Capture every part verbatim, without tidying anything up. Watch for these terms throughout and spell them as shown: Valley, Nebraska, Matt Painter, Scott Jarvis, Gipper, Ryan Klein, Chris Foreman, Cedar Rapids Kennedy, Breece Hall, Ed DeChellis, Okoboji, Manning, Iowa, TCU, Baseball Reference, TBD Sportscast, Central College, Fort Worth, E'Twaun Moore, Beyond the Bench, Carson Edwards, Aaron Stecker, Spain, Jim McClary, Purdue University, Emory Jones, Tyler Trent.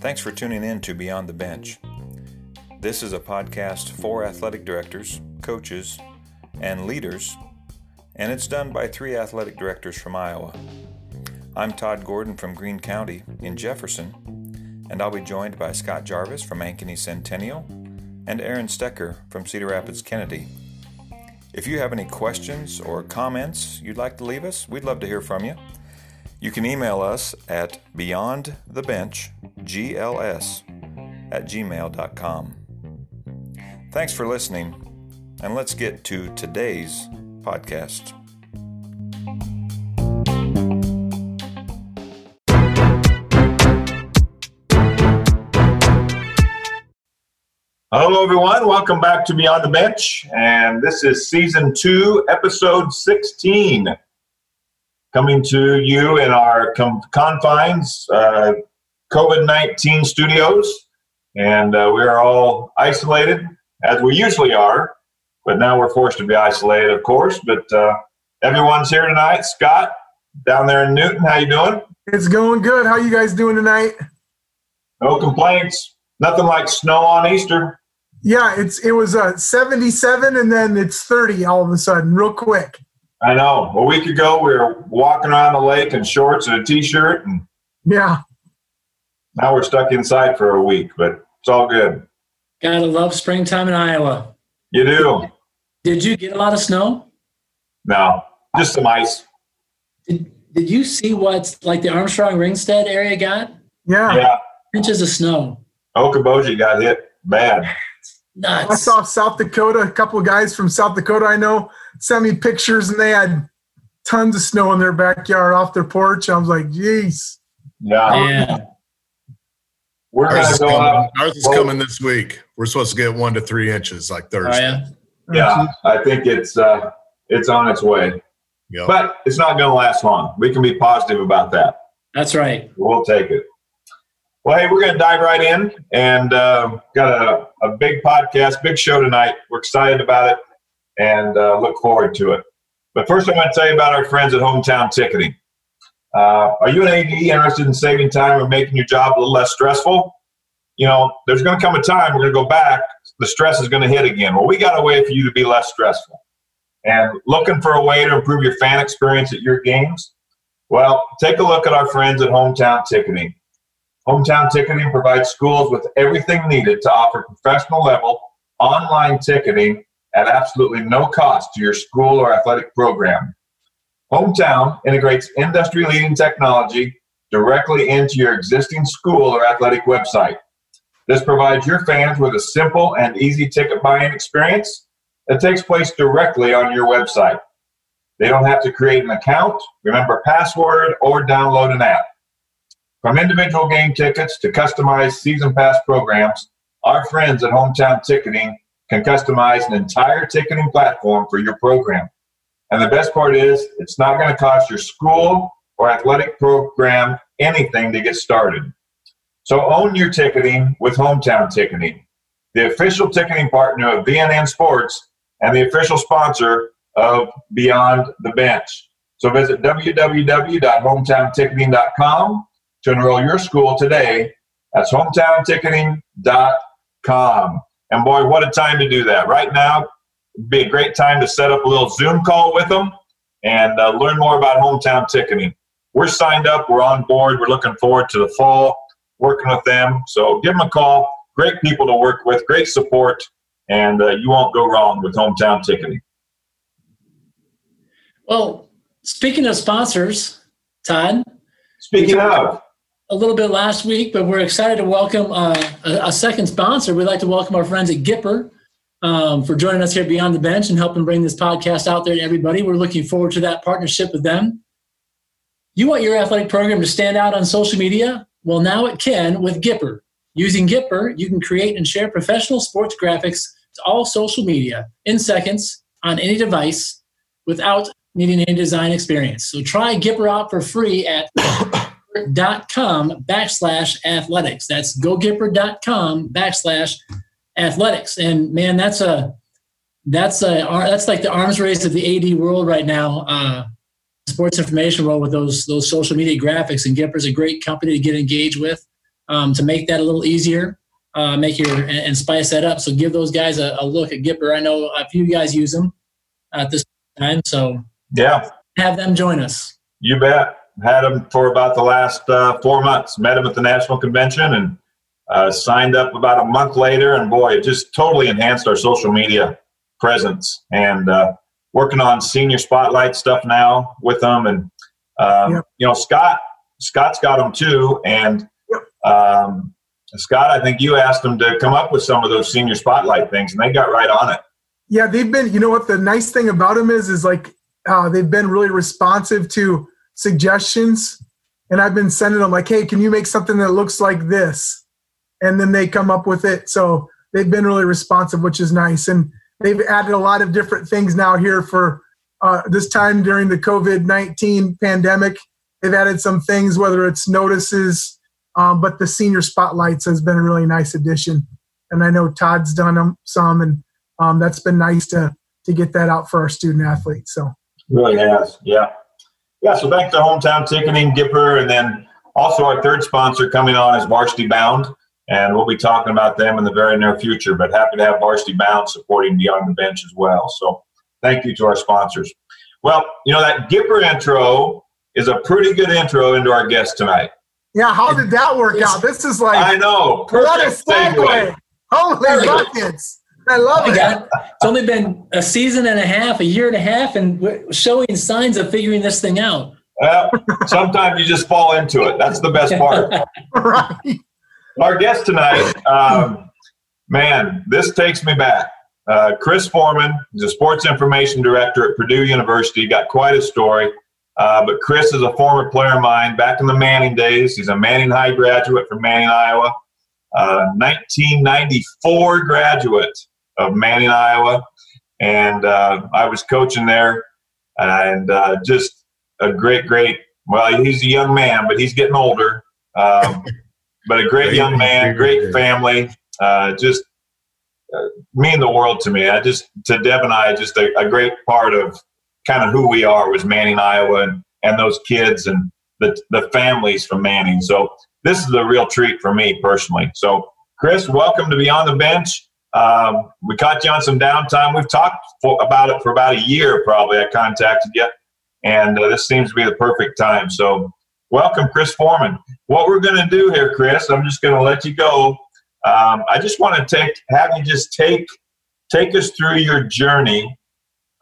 Thanks for tuning in to Beyond the Bench. This is a podcast for athletic directors, coaches, and leaders, and it's done by three athletic directors from Iowa. I'm Todd Gordon from Greene County in Jefferson, and I'll be joined by Scott Jarvis from Ankeny Centennial and Aaron Stecker from Cedar Rapids Kennedy. If you have any questions or comments you'd like to leave us, we'd love to hear from you. You can email us at beyond the bench g l s at gmail dot com. Thanks for listening, and let's get to today's podcast. Hello, everyone. Welcome back to Beyond the Bench, and this is Season two, Episode sixteen, coming to you in our confines, uh, covid nineteen studios, and uh, we are all isolated, as we usually are, but now we're forced to be isolated, of course, but uh, everyone's here tonight. Scott, down there in Newton, how you doing? It's going good. How you guys doing tonight? No complaints. Nothing like snow on Easter. Yeah, it's it was uh, seventy-seven, and then it's thirty all of a sudden, real quick. I know. A week ago, we were walking around the lake in shorts and a T-shirt, and yeah, now we're stuck inside for a week, but it's all good. Gotta love springtime in Iowa. You do. Did you get a lot of snow? No, just some ice. Did, did you see what like the Armstrong-Ringstead area got? Yeah. yeah. Inches of snow. Okoboji got hit bad. Nuts. I saw South Dakota, a couple of guys from South Dakota I know sent me pictures, and they had tons of snow in their backyard off their porch. I was like, geez. Yeah. yeah. We're ours is, coming. Ours is coming this week. We're supposed to get one to three inches like Thursday. Oh, yeah? yeah, I think it's uh, it's on its way. Yep. But it's not going to last long. We can be positive about that. That's right. We'll take it. Well, hey, we're going to dive right in, and uh, got a, a big podcast, big show tonight. We're excited about it and uh, look forward to it. But first I want to tell you about our friends at Hometown Ticketing. Uh, are you an A D interested in saving time and making your job a little less stressful? You know, there's going to come a time we're going to go back. The stress is going to hit again. Well, we got a way for you to be less stressful. And looking for a way to improve your fan experience at your games? Well, take a look at our friends at Hometown Ticketing. Hometown Ticketing provides schools with everything needed to offer professional-level online ticketing at absolutely no cost to your school or athletic program. Hometown integrates industry-leading technology directly into your existing school or athletic website. This provides your fans with a simple and easy ticket buying experience that takes place directly on your website. They don't have to create an account, remember a password, or download an app. From individual game tickets to customized season pass programs, our friends at Hometown Ticketing can customize an entire ticketing platform for your program. And the best part is, it's not going to cost your school or athletic program anything to get started. So own your ticketing with Hometown Ticketing, the official ticketing partner of V N N Sports and the official sponsor of Beyond the Bench. So visit w w w dot hometown ticketing dot com to enroll your school today. That's hometown ticketing dot com. And boy, what a time to do that. Right now, it'd be a great time to set up a little Zoom call with them and uh, learn more about Hometown Ticketing. We're signed up. We're on board. We're looking forward to the fall, working with them. So give them a call. Great people to work with, great support, and uh, you won't go wrong with Hometown Ticketing. Well, speaking of sponsors, Todd. Speaking of. A little bit last week, but we're excited to welcome uh, a, a second sponsor. We'd like to welcome our friends at Gipper um, for joining us here at Beyond the Bench and helping bring this podcast out there to everybody. We're looking forward to that partnership with them. You want your athletic program to stand out on social media? Well, now it can with Gipper. Using Gipper, you can create and share professional sports graphics to all social media in seconds on any device without needing any design experience. So try Gipper out for free at gipper dot com backslash athletics. That's go gipper dot com backslash athletics. And man, that's a that's a that's like the arms race of the A D world right now. Uh, sports information role with those those social media graphics, and Gipper's a great company to get engaged with um, to make that a little easier, uh, make your and, and spice that up. So give those guys a, a look at Gipper. I know a few guys use them at this time, so yeah, have them join us. You bet. Had them for about the last uh, four months. Met them at the national convention and uh, signed up about a month later. And boy, it just totally enhanced our social media presence. And uh, working on senior spotlight stuff now with them. And um, yep. you know, Scott, Scott's got them too. And um, Scott, I think you asked them to come up with some of those senior spotlight things, and they got right on it. Yeah, they've been. You know what the nice thing about them is is like uh, they've been really responsive to suggestions, and I've been sending them like, hey, can you make something that looks like this? And then they come up with it. So they've been really responsive, which is nice. And they've added a lot of different things now here for uh, this time during the COVID nineteen pandemic. They've added some things, whether it's notices, um, but the senior spotlights has been a really nice addition. And I know Todd's done them some, and um, that's been nice to to get that out for our student athletes. So really has, yeah. Yeah, so back to Hometown Ticketing, Gipper, and then also our third sponsor coming on is Varsity Bound, and we'll be talking about them in the very near future, but happy to have Varsity Bound supporting Beyond the Bench as well. So thank you to our sponsors. Well, you know, that Gipper intro is a pretty good intro into our guest tonight. Yeah, how did that work out? This is like – I know. What a segue. Holy buckets. I love it. God. It's only been a season and a half, a year and a half, and we're showing signs of figuring this thing out. Well, sometimes you just fall into it. That's the best part. Right. Our guest tonight, um, man, this takes me back. Uh, Chris Foreman, the sports information director at Purdue University, got quite a story. Uh, but Chris is a former player of mine back in the Manning days. He's a Manning High graduate from Manning, Iowa, uh, nineteen ninety-four graduate of Manning, Iowa, and uh, I was coaching there, and uh, just a great, great, well, he's a young man, but he's getting older, um, but a great young man, great family, uh, just uh, mean the world to me. I just, to Deb and I, just a, a great part of kind of who we are was Manning, Iowa, and, and those kids and the, the families from Manning. So this is a real treat for me personally. So, Chris, welcome to Beyond the Bench. Um, we caught you on some downtime. We've talked for, about it for about a year probably. I contacted you, and uh, this seems to be the perfect time. So welcome, Chris Foreman. What we're going to do here, Chris, I'm just going to let you go. Um, I just want to take have you just take take us through your journey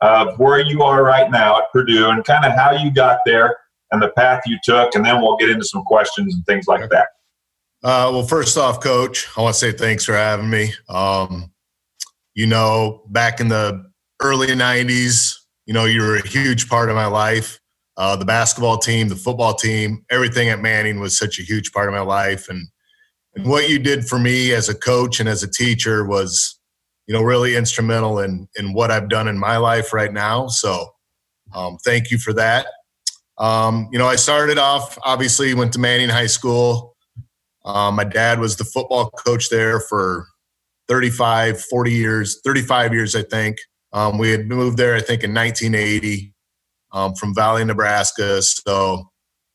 of where you are right now at Purdue and kind of how you got there and the path you took, and then we'll get into some questions and things like that. Uh, well, first off, Coach, I want to say thanks for having me. Um, you know, back in the early nineties, you know, you were a huge part of my life. Uh, the basketball team, the football team, everything at Manning was such a huge part of my life. And, and what you did for me as a coach and as a teacher was, you know, really instrumental in, in what I've done in my life right now. So um, thank you for that. Um, you know, I started off, obviously, went to Manning High School. Um, my dad was the football coach there for thirty-five, forty years, thirty-five years, I think. Um, we had moved there, I think, in nineteen eighty um, from Valley, Nebraska. So,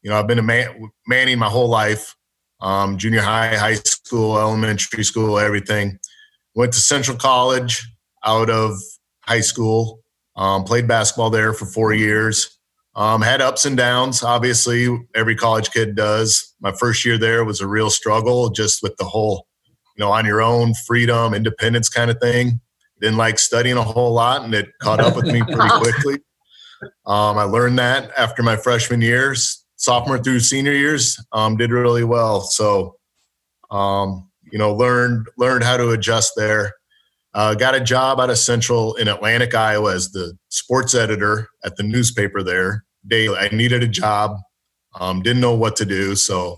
you know, I've been a man, Manning my whole life, um, junior high, high school, elementary school, everything. Went to Central College out of high school, um, played basketball there for four years. Um, had ups and downs, obviously, every college kid does. My first year there was a real struggle just with the whole, you know, on your own, freedom, independence kind of thing. Didn't like studying a whole lot, and it caught up with me pretty quickly. Um, I learned that after my freshman years, sophomore through senior years, um, did really well. So, um, you know, learned learned how to adjust there. Uh, got a job out of Central in Atlantic, Iowa as the sports editor at the newspaper there daily. I needed a job, um, didn't know what to do, so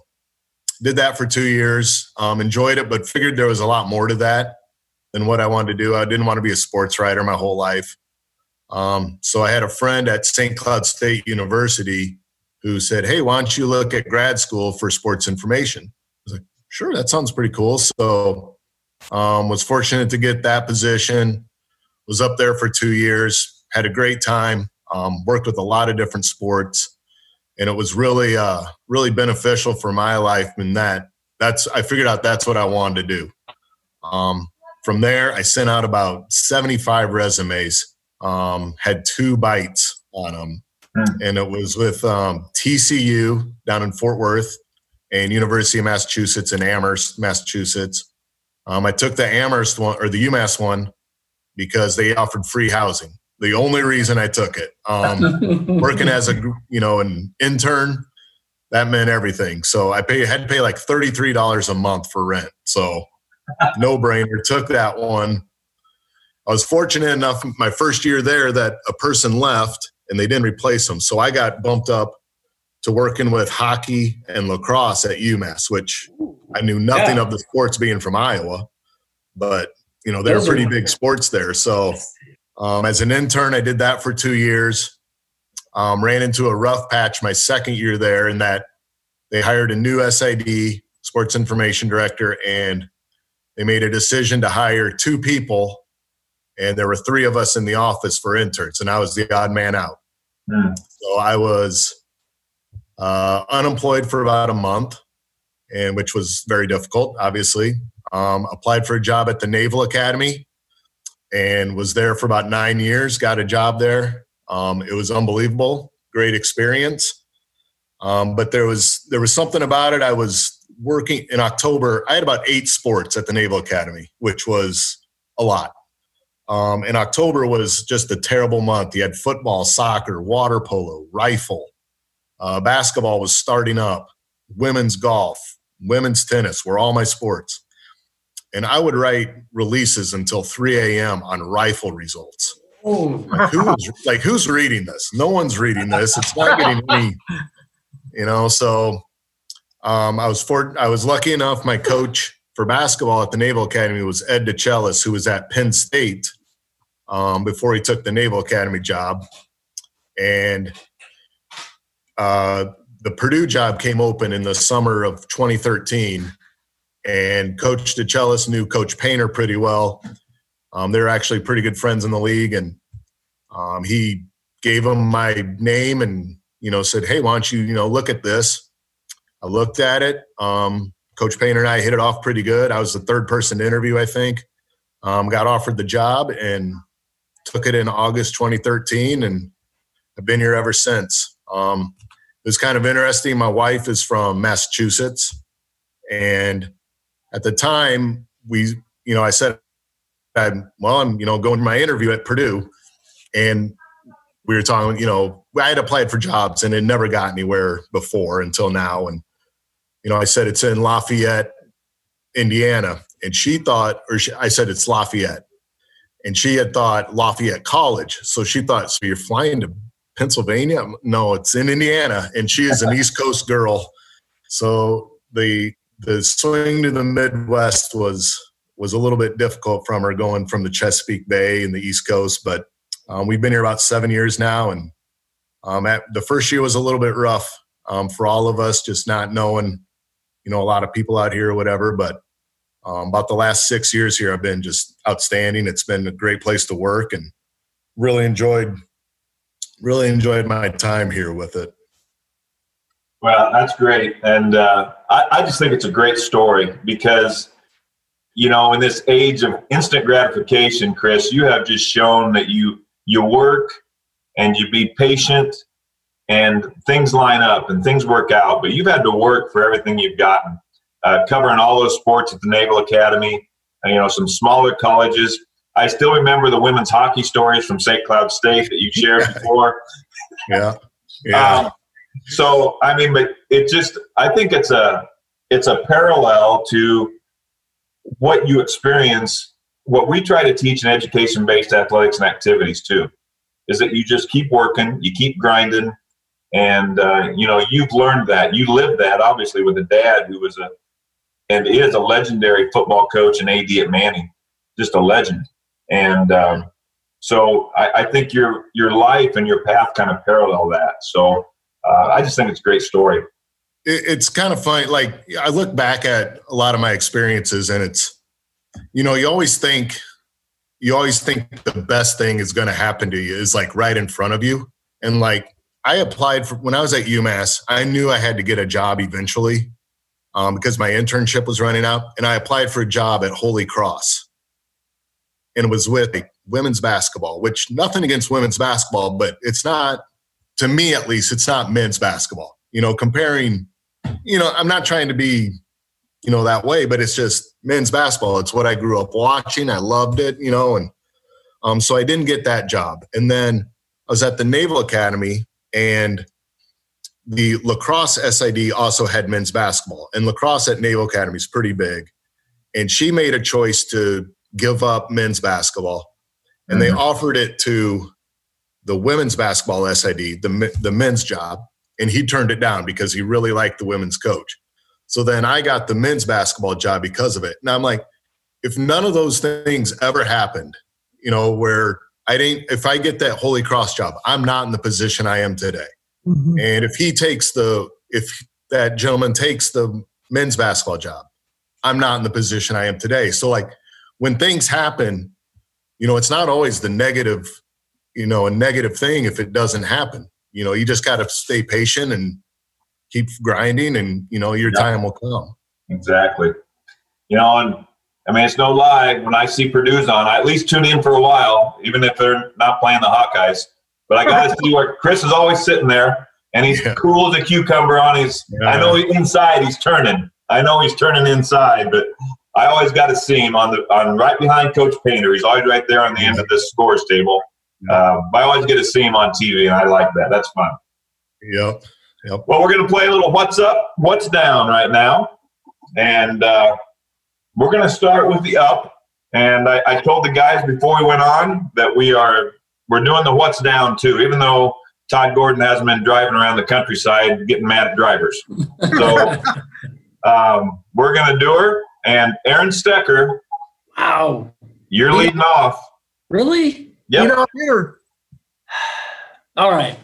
did that for two years, um, enjoyed it, but figured there was a lot more to that than what I wanted to do. I didn't want to be a sports writer my whole life. Um, so I had a friend at Saint Cloud State University who said, hey, why don't you look at grad school for sports information? I was like, sure, that sounds pretty cool. So Um, was fortunate to get that position, was up there for two years, had a great time, um, worked with a lot of different sports. And it was really, uh, really beneficial for my life in that that's, I figured out that's what I wanted to do. Um, from there, I sent out about seventy-five resumes, um, had two bites on them. Mm. And it was with um, T C U down in Fort Worth and University of Massachusetts in Amherst, Massachusetts. Um, I took the Amherst one or the UMass one because they offered free housing. The only reason I took it, um, working as a, you know, an intern, that meant everything. So I pay, had to pay like thirty-three dollars a month for rent. So no brainer, took that one. I was fortunate enough my first year there that a person left and they didn't replace them. So I got bumped up to working with hockey and lacrosse at UMass, which I knew nothing yeah. of the sports being from Iowa, but you know, they're pretty big sports there. So Um, as an intern, I did that for two years, um, ran into a rough patch my second year there in that they hired a new S I D, sports information director, and they made a decision to hire two people. And there were three of us in the office for interns, and I was the odd man out. Mm. So I was uh, unemployed for about a month, and which was very difficult, obviously. Um, applied for a job at the Naval Academy. And was there for about nine years, got a job there. Um, it was unbelievable, great experience. Um, but there was there was something about it. I was working in October. I had about eight sports at the Naval Academy, which was a lot. Um, and October was just a terrible month. You had football, soccer, water polo, rifle. Uh, basketball was starting up. Women's golf, women's tennis were all my sports. And I would write releases until three a.m. on rifle results. Oh. Like, who is, like, who's reading this? No one's reading this. It's not getting any, you know. So um, I was for, I was lucky enough. My coach for basketball at the Naval Academy was Ed DeChellis, who was at Penn State um, before he took the Naval Academy job. And uh, the Purdue job came open in the summer of twenty thirteen. And Coach DeChellis knew Coach Painter pretty well. Um, they're actually pretty good friends in the league. And um, he gave him my name and, you know, said, hey, why don't you, you know, look at this. I looked at it. Um, Coach Painter and I hit it off pretty good. I was the third person to interview, I think. Um, got offered the job and took it in August twenty thirteen. And I've been here ever since. Um, it was kind of interesting. My wife is from Massachusetts. And at the time, we, you know, I said, I'm, well, I'm, you know, going to my interview at Purdue, and we were talking, you know, I had applied for jobs and it never got anywhere before until now. And, you know, I said, it's in Lafayette, Indiana. And she thought, or she, I said, it's Lafayette. And she had thought Lafayette College. So she thought, so you're flying to Pennsylvania? No, it's in Indiana. And she is an East Coast girl. So the, The swing to the Midwest was was a little bit difficult from her, going from the Chesapeake Bay and the East Coast. But um, we've been here about seven years now, and um, at, the first year was a little bit rough um, for all of us, just not knowing, you know, a lot of people out here or whatever. But um, about the last six years here, I've been just outstanding. It's been a great place to work, and really enjoyed really enjoyed my time here with it. Well, that's great. And uh, I, I just think it's a great story because, you know, in this age of instant gratification, Chris, you have just shown that you you work and you be patient and things line up and things work out. But you've had to work for everything you've gotten, uh, covering all those sports at the Naval Academy, and, you know, some smaller colleges. I still remember the women's hockey stories from Saint Cloud State that you shared yeah. before. Yeah, yeah. Um, So, I mean, but it just, I think it's a, it's a parallel to what you experience, what we try to teach in education-based athletics and activities too, is that you just keep working, you keep grinding, and, uh, you know, you've learned that. You lived that, obviously, with a dad who was a, and is a legendary football coach and A D at Manning, just a legend. And um, so I, I think your, your life and your path kind of parallel that. So Uh, I just think it's a great story. It, it's kind of funny. Like, I look back at a lot of my experiences and it's, you know, you always think, you always think the best thing is going to happen to you is like right in front of you. And like I applied for, when I was at UMass, I knew I had to get a job eventually um, because my internship was running out. And I applied for a job at Holy Cross, and it was with like, women's basketball, which nothing against women's basketball, but it's not, to me at least, it's not men's basketball. You know, comparing, you know, I'm not trying to be, you know, that way, but it's just men's basketball. It's what I grew up watching. I loved it, you know, and um, so I didn't get that job. And then I was at the Naval Academy, and the lacrosse S I D also had men's basketball, and lacrosse at Naval Academy is pretty big. And she made a choice to give up men's basketball, and mm-hmm. they offered it to the women's basketball S I D, the the men's job, and he turned it down because he really liked the women's coach. So then I got the men's basketball job because of it. And I'm like, if none of those things ever happened, you know, where I didn't, if I get that Holy Cross job, I'm not in the position I am today. Mm-hmm. And if he takes the, if that gentleman takes the men's basketball job, I'm not in the position I am today. So like when things happen, you know, it's not always the negative, you know, a negative thing if it doesn't happen. You know, you just got to stay patient and keep grinding, and, you know, your yeah. time will come. Exactly. You know, and I mean, it's no lie. When I see Purdue's on, I at least tune in for a while, even if they're not playing the Hawkeyes. But I got to see where Chris is always sitting there, and he's yeah. cool as a cucumber on his yeah. – I know he, inside he's turning. I know he's turning inside, but I always got to see him on the on right behind Coach Painter. He's always right there on the end of this scores table. Uh, I always get to see him on T V, and I like that. That's fun. Yep. Yep. Well, we're going to play a little what's up, what's down right now. And uh, we're going to start with the up. And I, I told the guys before we went on that we are, we're doing the what's down too, even though Todd Gordon hasn't been driving around the countryside getting mad at drivers. So um, we're going to do her. And Aaron Stecker, wow, you're yeah. leading off. Really? Yeah. You know, here. All right.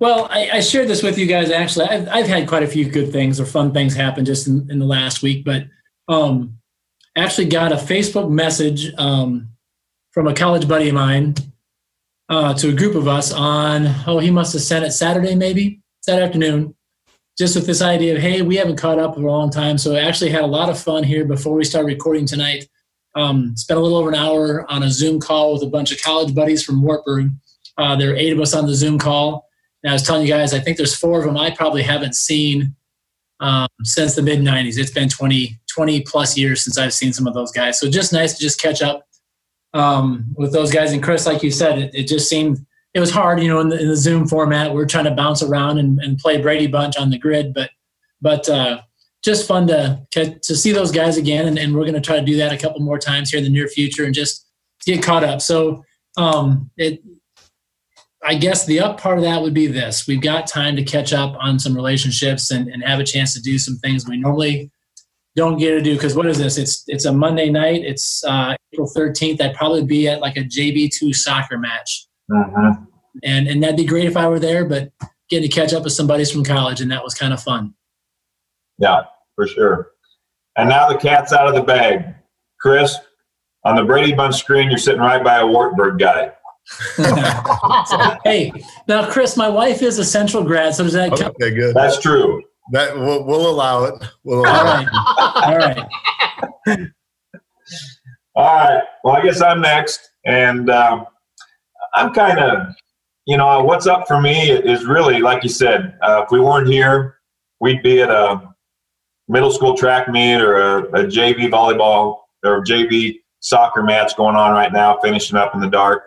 Well, I, I shared this with you guys, actually. I've, I've had quite a few good things or fun things happen just in, in the last week, but um, actually got a Facebook message um, from a college buddy of mine uh, to a group of us on, oh, he must have sent it Saturday maybe, Saturday afternoon, just with this idea of, hey, we haven't caught up in a long time. So I actually had a lot of fun here before we started recording tonight. Um, spent a little over an hour on a Zoom call with a bunch of college buddies from Wartburg. Uh, there are eight of us on the Zoom call. And I was telling you guys, I think there's four of them I probably haven't seen um, since the mid nineties. It's been twenty, twenty plus years since I've seen some of those guys. So just nice to just catch up um, with those guys. And Chris, like you said, it, it just seemed, it was hard, you know, in the, in the Zoom format. We were trying to bounce around and, and play Brady Bunch on the grid, but but uh, just fun to to see those guys again. And, and we're going to try to do that a couple more times here in the near future and just get caught up. So um, it. I guess the up part of that would be this. We've got time to catch up on some relationships and, and have a chance to do some things we normally don't get to do. Because what is this? It's it's a Monday night. It's uh, April thirteenth. I'd probably be at like a J B two soccer match. Uh-huh. And and that'd be great if I were there, but getting to catch up with some buddies from college, and that was kind of fun. Yeah, for sure. And now the cat's out of the bag. Chris, on the Brady Bunch screen, you're sitting right by a Wartburg guy. Hey, now Chris, my wife is a Central grad, so does that count? Okay, good. That's true. That we'll, we'll allow it. We'll allow it. All right. All right. All right. Well, I guess I'm next, and um, I'm kind of, you know, what's up for me is really, like you said, uh, if we weren't here, we'd be at a middle school track meet or a, a J V volleyball or J V soccer match going on right now, finishing up in the dark.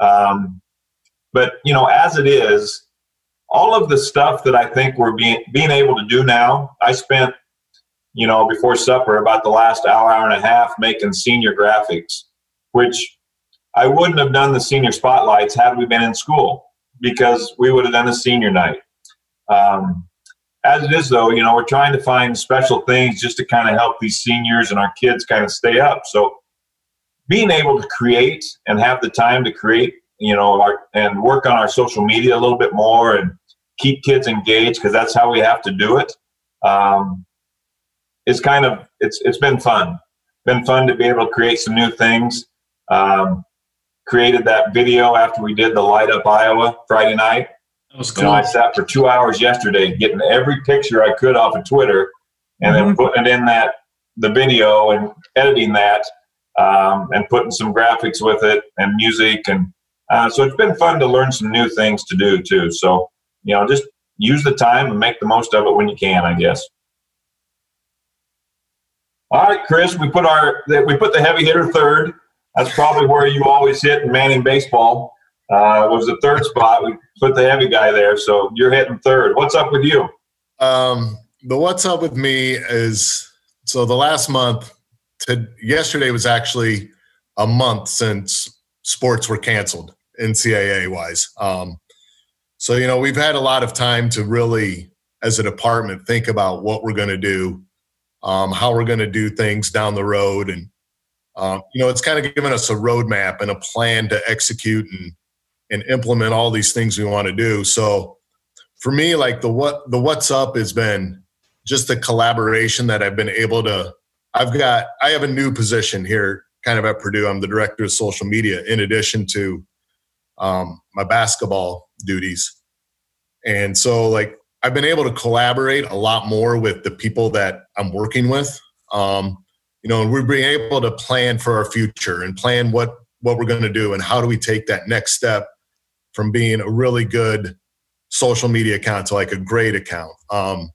Um, but, you know, as it is, all of the stuff that I think we're being, being able to do now, I spent, you know, before supper about the last hour, hour and a half making senior graphics, which I wouldn't have done the senior spotlights had we been in school, because we would have done a senior night. Um, as it is, though, you know, we're trying to find special things just to kind of help these seniors and our kids kind of stay up. So being able to create and have the time to create, you know, our, and work on our social media a little bit more and keep kids engaged, because that's how we have to do it. Um, it's kind of, it's it's been fun. Been fun to be able to create some new things. Um, created that video after we did the Light Up Iowa Friday night. That was cool. You know, I sat for two hours yesterday getting every picture I could off of Twitter and mm-hmm. then putting it in that the video and editing that um, and putting some graphics with it and music. And uh, so it's been fun to learn some new things to do too. So, you know, just use the time and make the most of it when you can, I guess. All right, Chris, we put our we put the heavy hitter third. That's probably where you always hit in Manning baseball. Uh, was the third spot. We put the heavy guy there, so you're hitting third. What's up with you? Um, the what's up with me is so the last month to yesterday was actually a month since sports were canceled N C A A wise. Um, so you know we've had a lot of time to really, as a department, think about what we're going to do. Um, how we're going to do things down the road. And, um, you know, it's kind of given us a roadmap and a plan to execute and, and implement all these things we want to do. So for me, like the what the what's up has been just the collaboration that I've been able to – I've got – I have a new position here kind of at Purdue. I'm the director of social media in addition to um, my basketball duties. And so, like, I've been able to collaborate a lot more with the people that I'm working with. Um, you know, and we're being able to plan for our future and plan what, what we're going to do and how do we take that next step from being a really good social media account to like a great account. Um,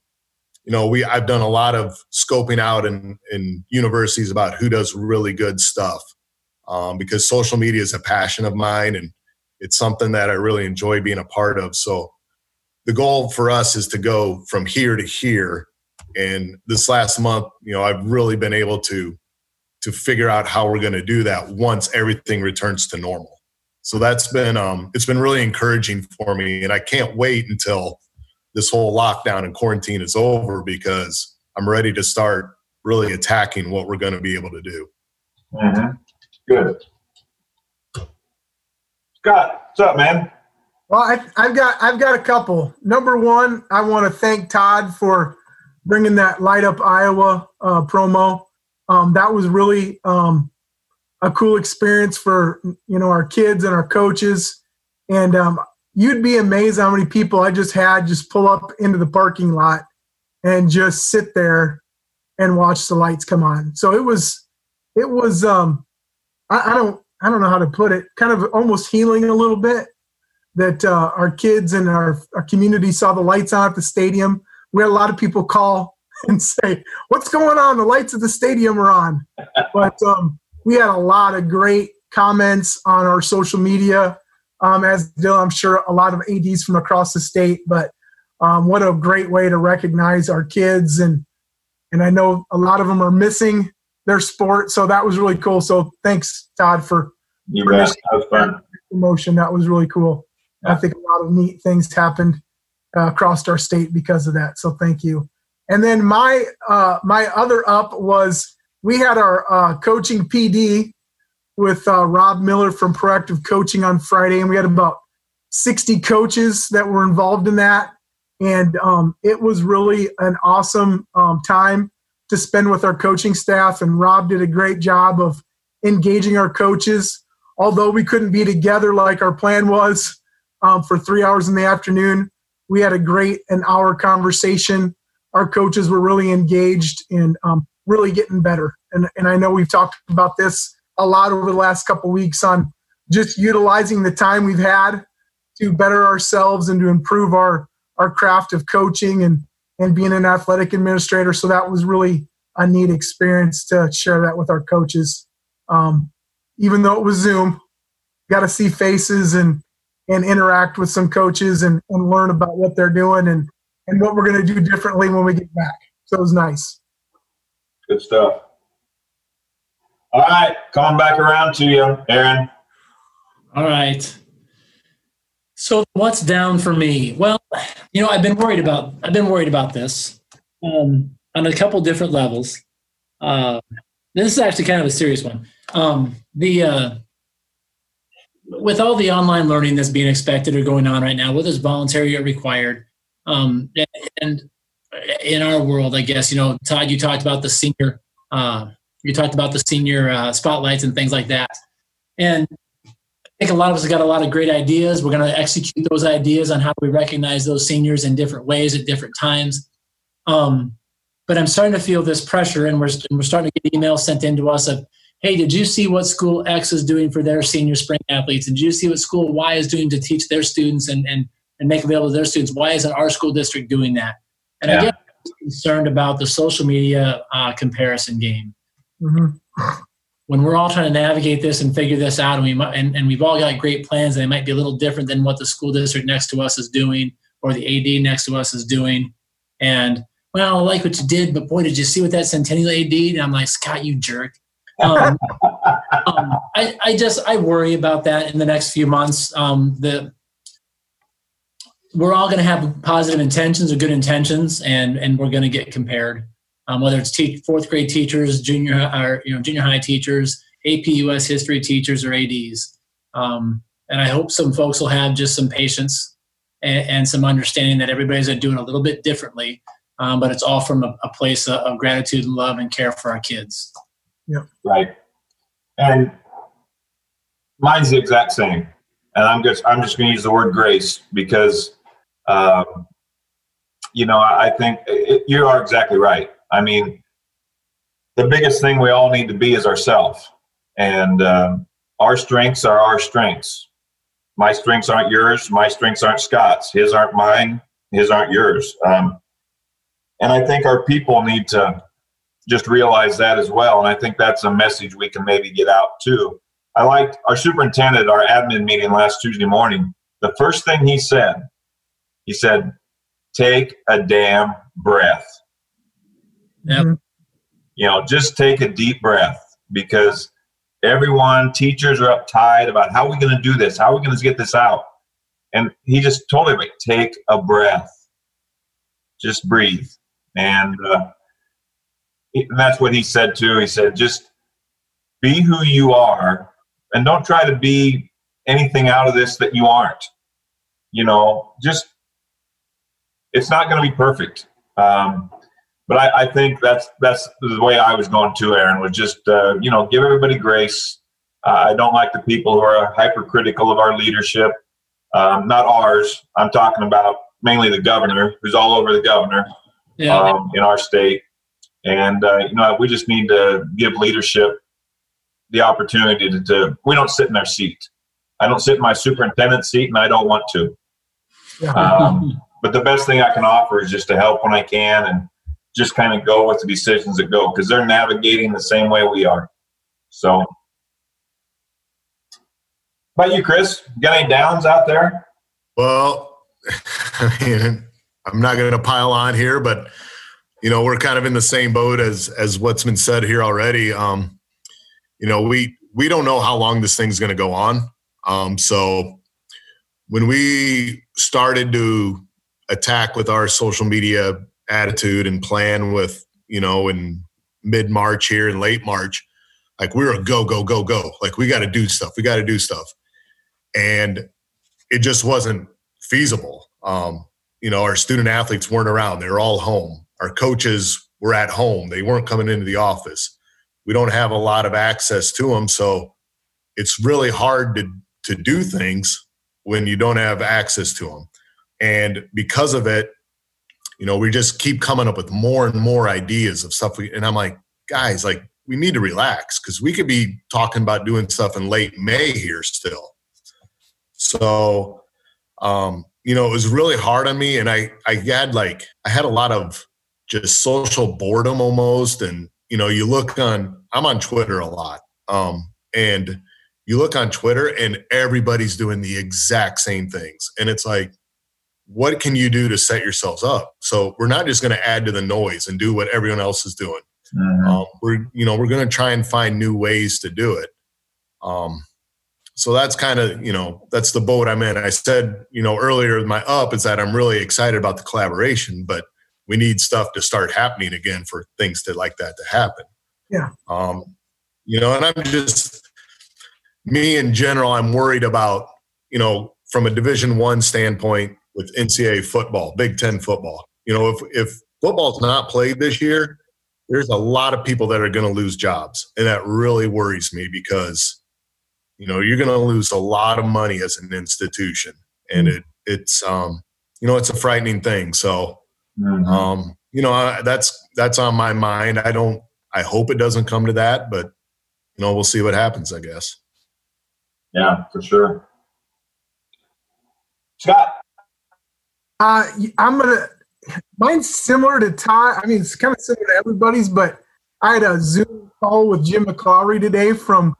you know, we, I've done a lot of scoping out in, in universities about who does really good stuff um, because social media is a passion of mine and it's something that I really enjoy being a part of. So, the goal for us is to go from here to here. And this last month, you know, I've really been able to, to figure out how we're going to do that once everything returns to normal. So that's been, um, it's been really encouraging for me. And I can't wait until this whole lockdown and quarantine is over because I'm ready to start really attacking what we're going to be able to do. Mm-hmm. Good. Scott, what's up, man? Well, I, I've got I've got a couple. Number one, I want to thank Todd for bringing that Light Up Iowa uh, promo. Um, that was really um, a cool experience for you know our kids and our coaches. And um, you'd be amazed how many people I just had just pull up into the parking lot and just sit there and watch the lights come on. So it was it was um, I, I don't I don't know how to put it. Kind of almost healing a little bit. That uh, our kids and our, our community saw the lights on at the stadium. We had a lot of people call and say, what's going on? The lights at the stadium are on. But um, we had a lot of great comments on our social media, um, as did, I'm sure, a lot of A Ds from across the state. But um, what a great way to recognize our kids. And, and I know a lot of them are missing their sport, so that was really cool. So thanks, Todd, for you guys, that was fun. Promotion. That was really cool. I think a lot of neat things happened uh, across our state because of that. So thank you. And then my uh, my other up was we had our uh, coaching P D with uh, Rob Miller from Proactive Coaching on Friday, and we had about sixty coaches that were involved in that. And um, it was really an awesome um, time to spend with our coaching staff, and Rob did a great job of engaging our coaches. Although we couldn't be together like our plan was, Um, for three hours in the afternoon. We had a great an hour conversation. Our coaches were really engaged and um, really getting better. And, and I know we've talked about this a lot over the last couple of weeks on just utilizing the time we've had to better ourselves and to improve our, our craft of coaching and, and being an athletic administrator. So that was really a neat experience to share that with our coaches. Um, even though it was Zoom, got to see faces and and interact with some coaches and, and learn about what they're doing and, and what we're going to do differently when we get back. So it was nice. Good stuff. All right, coming back around to you, Aaron. All right. So what's down for me? Well, you know, I've been worried about I've been worried about this um, on a couple different levels. Uh, this is actually kind of a serious one. Um, the uh, With all the online learning that's being expected or going on right now, whether it's voluntary or required, um, and in our world, I guess, you know, Todd, you talked about the senior, uh, you talked about the senior uh, spotlights and things like that. And I think a lot of us have got a lot of great ideas. We're going to execute those ideas on how we recognize those seniors in different ways at different times. Um, but I'm starting to feel this pressure, and we're, and we're starting to get emails sent in to us of, hey, did you see what school X is doing for their senior spring athletes? Did you see what school Y is doing to teach their students and, and, and make available to their students? Why isn't our school district doing that? And yeah. I get concerned about the social media uh, comparison game. Mm-hmm. When we're all trying to navigate this and figure this out, and, we, and, and we've all got great plans, and they might be a little different than what the school district next to us is doing or the A D next to us is doing. And, well, I like what you did, but boy, did you see what that Centennial A D did? And I'm like, Scott, you jerk. um, um, I, I just, I worry about that in the next few months. Um, the, we're all going to have positive intentions or good intentions, and, and we're going to get compared. Um, whether it's te- fourth grade teachers, junior or you know junior high teachers, A P U S history teachers, or A Ds. Um, and I hope some folks will have just some patience and, and some understanding that everybody's doing a little bit differently, um, but it's all from a, a place of, of gratitude and love and care for our kids. Yeah. Right. And mine's the exact same. And I'm just I'm just going to use the word grace because, um, you know, I, I think it, you are exactly right. I mean, the biggest thing we all need to be is ourselves. And um, our strengths are our strengths. My strengths aren't yours. My strengths aren't Scott's. His aren't mine. His aren't yours. Um, and I think our people need to just realize that as well. And I think that's a message we can maybe get out too. I liked our superintendent, our admin meeting last Tuesday morning. The first thing he said, he said, take a damn breath. Yep. You know, just take a deep breath because everyone, teachers are uptight about how we're going to do this. How are we going to get this out? And he just told everybody, take a breath, just breathe. And, uh, And that's what he said, too. He said, just be who you are and don't try to be anything out of this that you aren't. You know, just it's not going to be perfect. Um, but I, I think that's that's the way I was going to, Aaron, was just, uh, you know, give everybody grace. Uh, I don't like the people who are hypercritical of our leadership, um, not ours. I'm talking about mainly the governor, who's all over the governor yeah. um, in our state. And, uh, you know, we just need to give leadership the opportunity to, to – we don't sit in our seat. I don't sit in my superintendent's seat, and I don't want to. Um, but the best thing I can offer is just to help when I can and just kind of go with the decisions that go because they're navigating the same way we are. So, how about you, Chris? You got any downs out there? Well, I mean, I'm not going to pile on here, but – you know, we're kind of in the same boat as as what's been said here already. Um, you know, we we don't know how long this thing's going to go on. Um, so when we started to attack with our social media attitude and plan with, you know, in mid-March here and late March, like we were go, go, go, go. Like we got to do stuff. We got to do stuff. And it just wasn't feasible. Um, you know, our student athletes weren't around. They were all home. Our coaches were at home. They weren't coming into the office. We don't have a lot of access to them. So it's really hard to, to do things when you don't have access to them. And because of it, you know, we just keep coming up with more and more ideas of stuff. We, and I'm like, guys, like we need to relax because we could be talking about doing stuff in late May here still. So, um, you know, it was really hard on me. And I, I had like, I had a lot of, just social boredom almost. And, you know, you look on, I'm on Twitter a lot. Um, and you look on Twitter and everybody's doing the exact same things. And it's like, what can you do to set yourselves up? So we're not just going to add to the noise and do what everyone else is doing. Mm-hmm. Um, we're, you know, we're going to try and find new ways to do it. Um, so that's kind of, you know, that's the boat I'm in. I said, you know, earlier my up is that I'm really excited about the collaboration, but we need stuff to start happening again for things to like that to happen. Yeah. Um, you know, and I'm just, me in general, I'm worried about, you know, from a Division One standpoint with N C double A football, Big Ten football, you know, if, if football's not played this year, there's a lot of people that are going to lose jobs. And that really worries me because you know, you're going to lose a lot of money as an institution. And it, it's, um, you know, it's a frightening thing. So, mm-hmm. um, you know, I, that's, that's on my mind. I don't, I hope it doesn't come to that, but you know, we'll see what happens, I guess. Yeah, for sure. Scott. Uh, I'm going to, mine's similar to Todd. I mean, it's kind of similar to everybody's, but I had a Zoom call with Jim McClary today from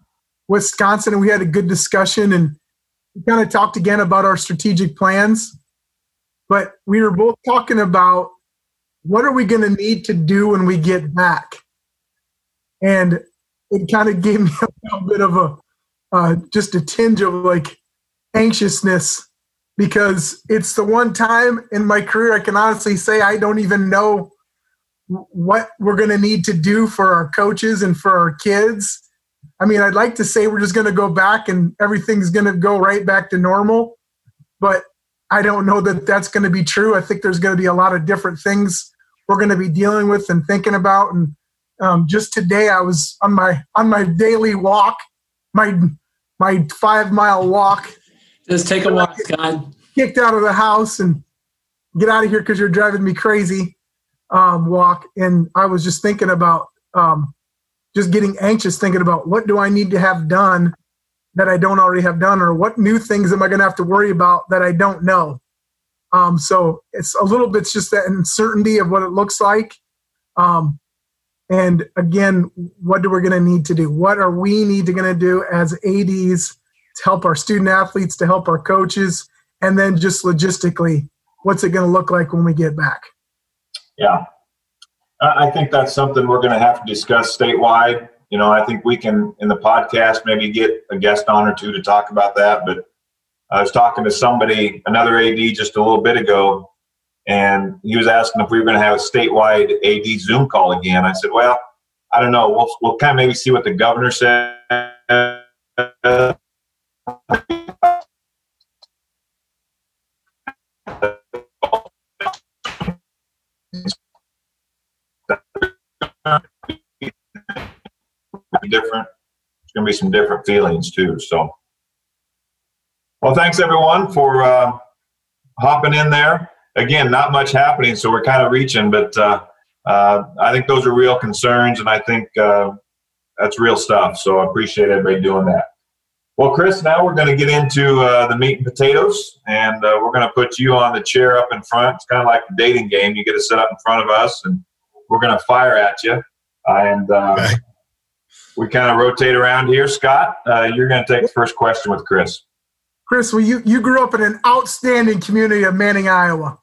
Wisconsin, and we had a good discussion, and we kind of talked again about our strategic plans. But we were both talking about what are we going to need to do when we get back? And it kind of gave me a little bit of a, uh, just a tinge of like anxiousness, because it's the one time in my career I can honestly say I don't even know what we're going to need to do for our coaches and for our kids. I mean, I'd like to say we're just going to go back and everything's going to go right back to normal, but I don't know that that's going to be true. I think there's going to be a lot of different things we're going to be dealing with and thinking about. And um, just today I was on my, on my daily walk, my, my five mile walk. Just take a walk, Scott. Kicked out of the house and get out of here, 'cause you're driving me crazy. Um, walk. And I was just thinking about, um, just getting anxious, thinking about what do I need to have done that I don't already have done, or what new things am I going to have to worry about that I don't know? Um, so it's a little bit just that uncertainty of what it looks like. Um, and again, what do we're going to need to do? What are we need to going to do as A Ds to help our student athletes, to help our coaches, and then just logistically, what's it going to look like when we get back? Yeah. I think that's something we're going to have to discuss statewide. You know, I think we can, in the podcast, maybe get a guest on or two to talk about that. But I was talking to somebody, another A D, just a little bit ago, and he was asking if we were going to have a statewide A D Zoom call again. I said, well, I don't know. We'll, we'll kind of maybe see what the governor said. Different. It's going to be some different feelings too. So, well, thanks everyone for uh, hopping in there. Again, not much happening, so we're kind of reaching, but uh, uh, I think those are real concerns, and I think uh, that's real stuff. So I appreciate everybody doing that. Well, Chris, now we're going to get into uh, the meat and potatoes, and uh, we're going to put you on the chair up in front. It's kind of like the dating game. You get to sit up in front of us, and we're going to fire at you. And uh, okay. We kind of rotate around here. Scott, uh, you're going to take the first question with Chris. Chris, well, you, you grew up in an outstanding community of Manning, Iowa.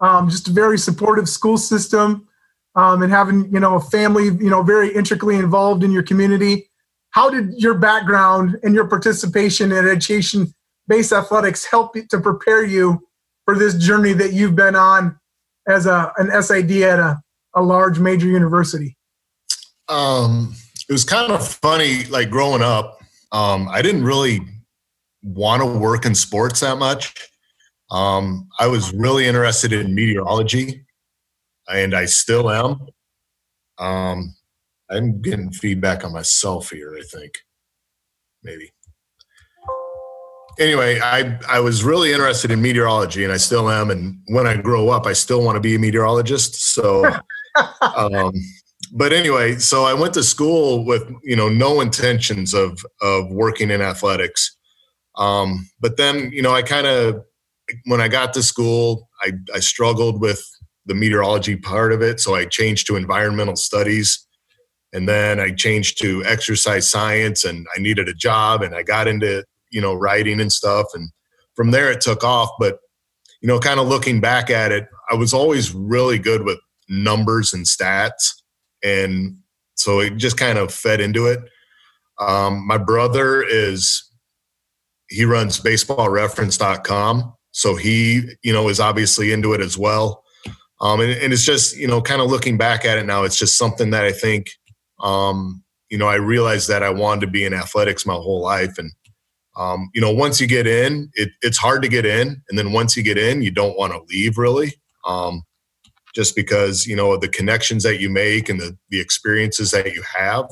Um, just a very supportive school system, um, and having, you know, a family, you know, very intricately involved in your community. How did your background and your participation in education-based athletics help to prepare you for this journey that you've been on as a, an S I D at a, a large major university? Um. It was kind of funny, like growing up, um, I didn't really want to work in sports that much. Um, I was really interested in meteorology, and I still am. Um, I'm getting feedback on myself here, I think, maybe. Anyway, I, I was really interested in meteorology, and I still am. And when I grow up, I still want to be a meteorologist. So... Um, But anyway, so I went to school with, you know, no intentions of of working in athletics. Um, but then, you know, I kind of, when I got to school, I, I struggled with the meteorology part of it. So I changed to environmental studies, and then I changed to exercise science, and I needed a job, and I got into, you know, writing and stuff. And from there it took off. But, you know, kind of looking back at it, I was always really good with numbers and stats. And so it just kind of fed into it. Um, my brother is, he runs baseball reference dot com. So he, you know, is obviously into it as well. Um, and, and it's just, you know, kind of looking back at it now, it's just something that I think, um, you know, I realized that I wanted to be in athletics my whole life. And, um, you know, once you get in, it, it's hard to get in. And then once you get in, you don't want to leave really. Um, just because, you know, the connections that you make and the, the experiences that you have.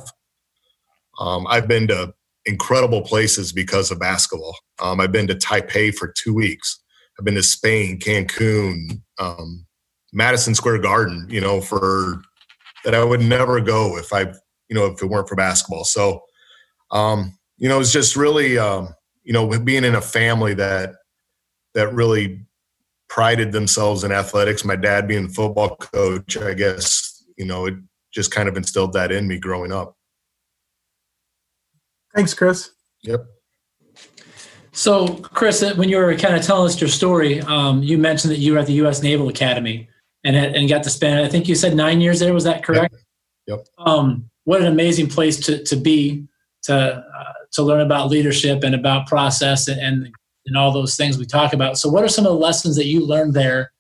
Um, I've been to incredible places because of basketball. Um, I've been to Taipei for two weeks. I've been to Spain, Cancun, um, Madison Square Garden, you know, for that I would never go if I, you know, if it weren't for basketball. So, um, you know, it's just really, um, you know, being in a family that that really prided themselves in athletics. My dad being a football coach, I guess, you know, it just kind of instilled that in me growing up. Thanks, Chris. Yep. So, Chris, when you were kind of telling us your story, um, you mentioned that you were at the U S Naval Academy and and got to spend, I think you said nine years there. Was that correct? Yep. Yep. Um, what an amazing place to to be, to uh, to learn about leadership and about process and, and and all those things we talk about. So, what are some of the lessons that you learned there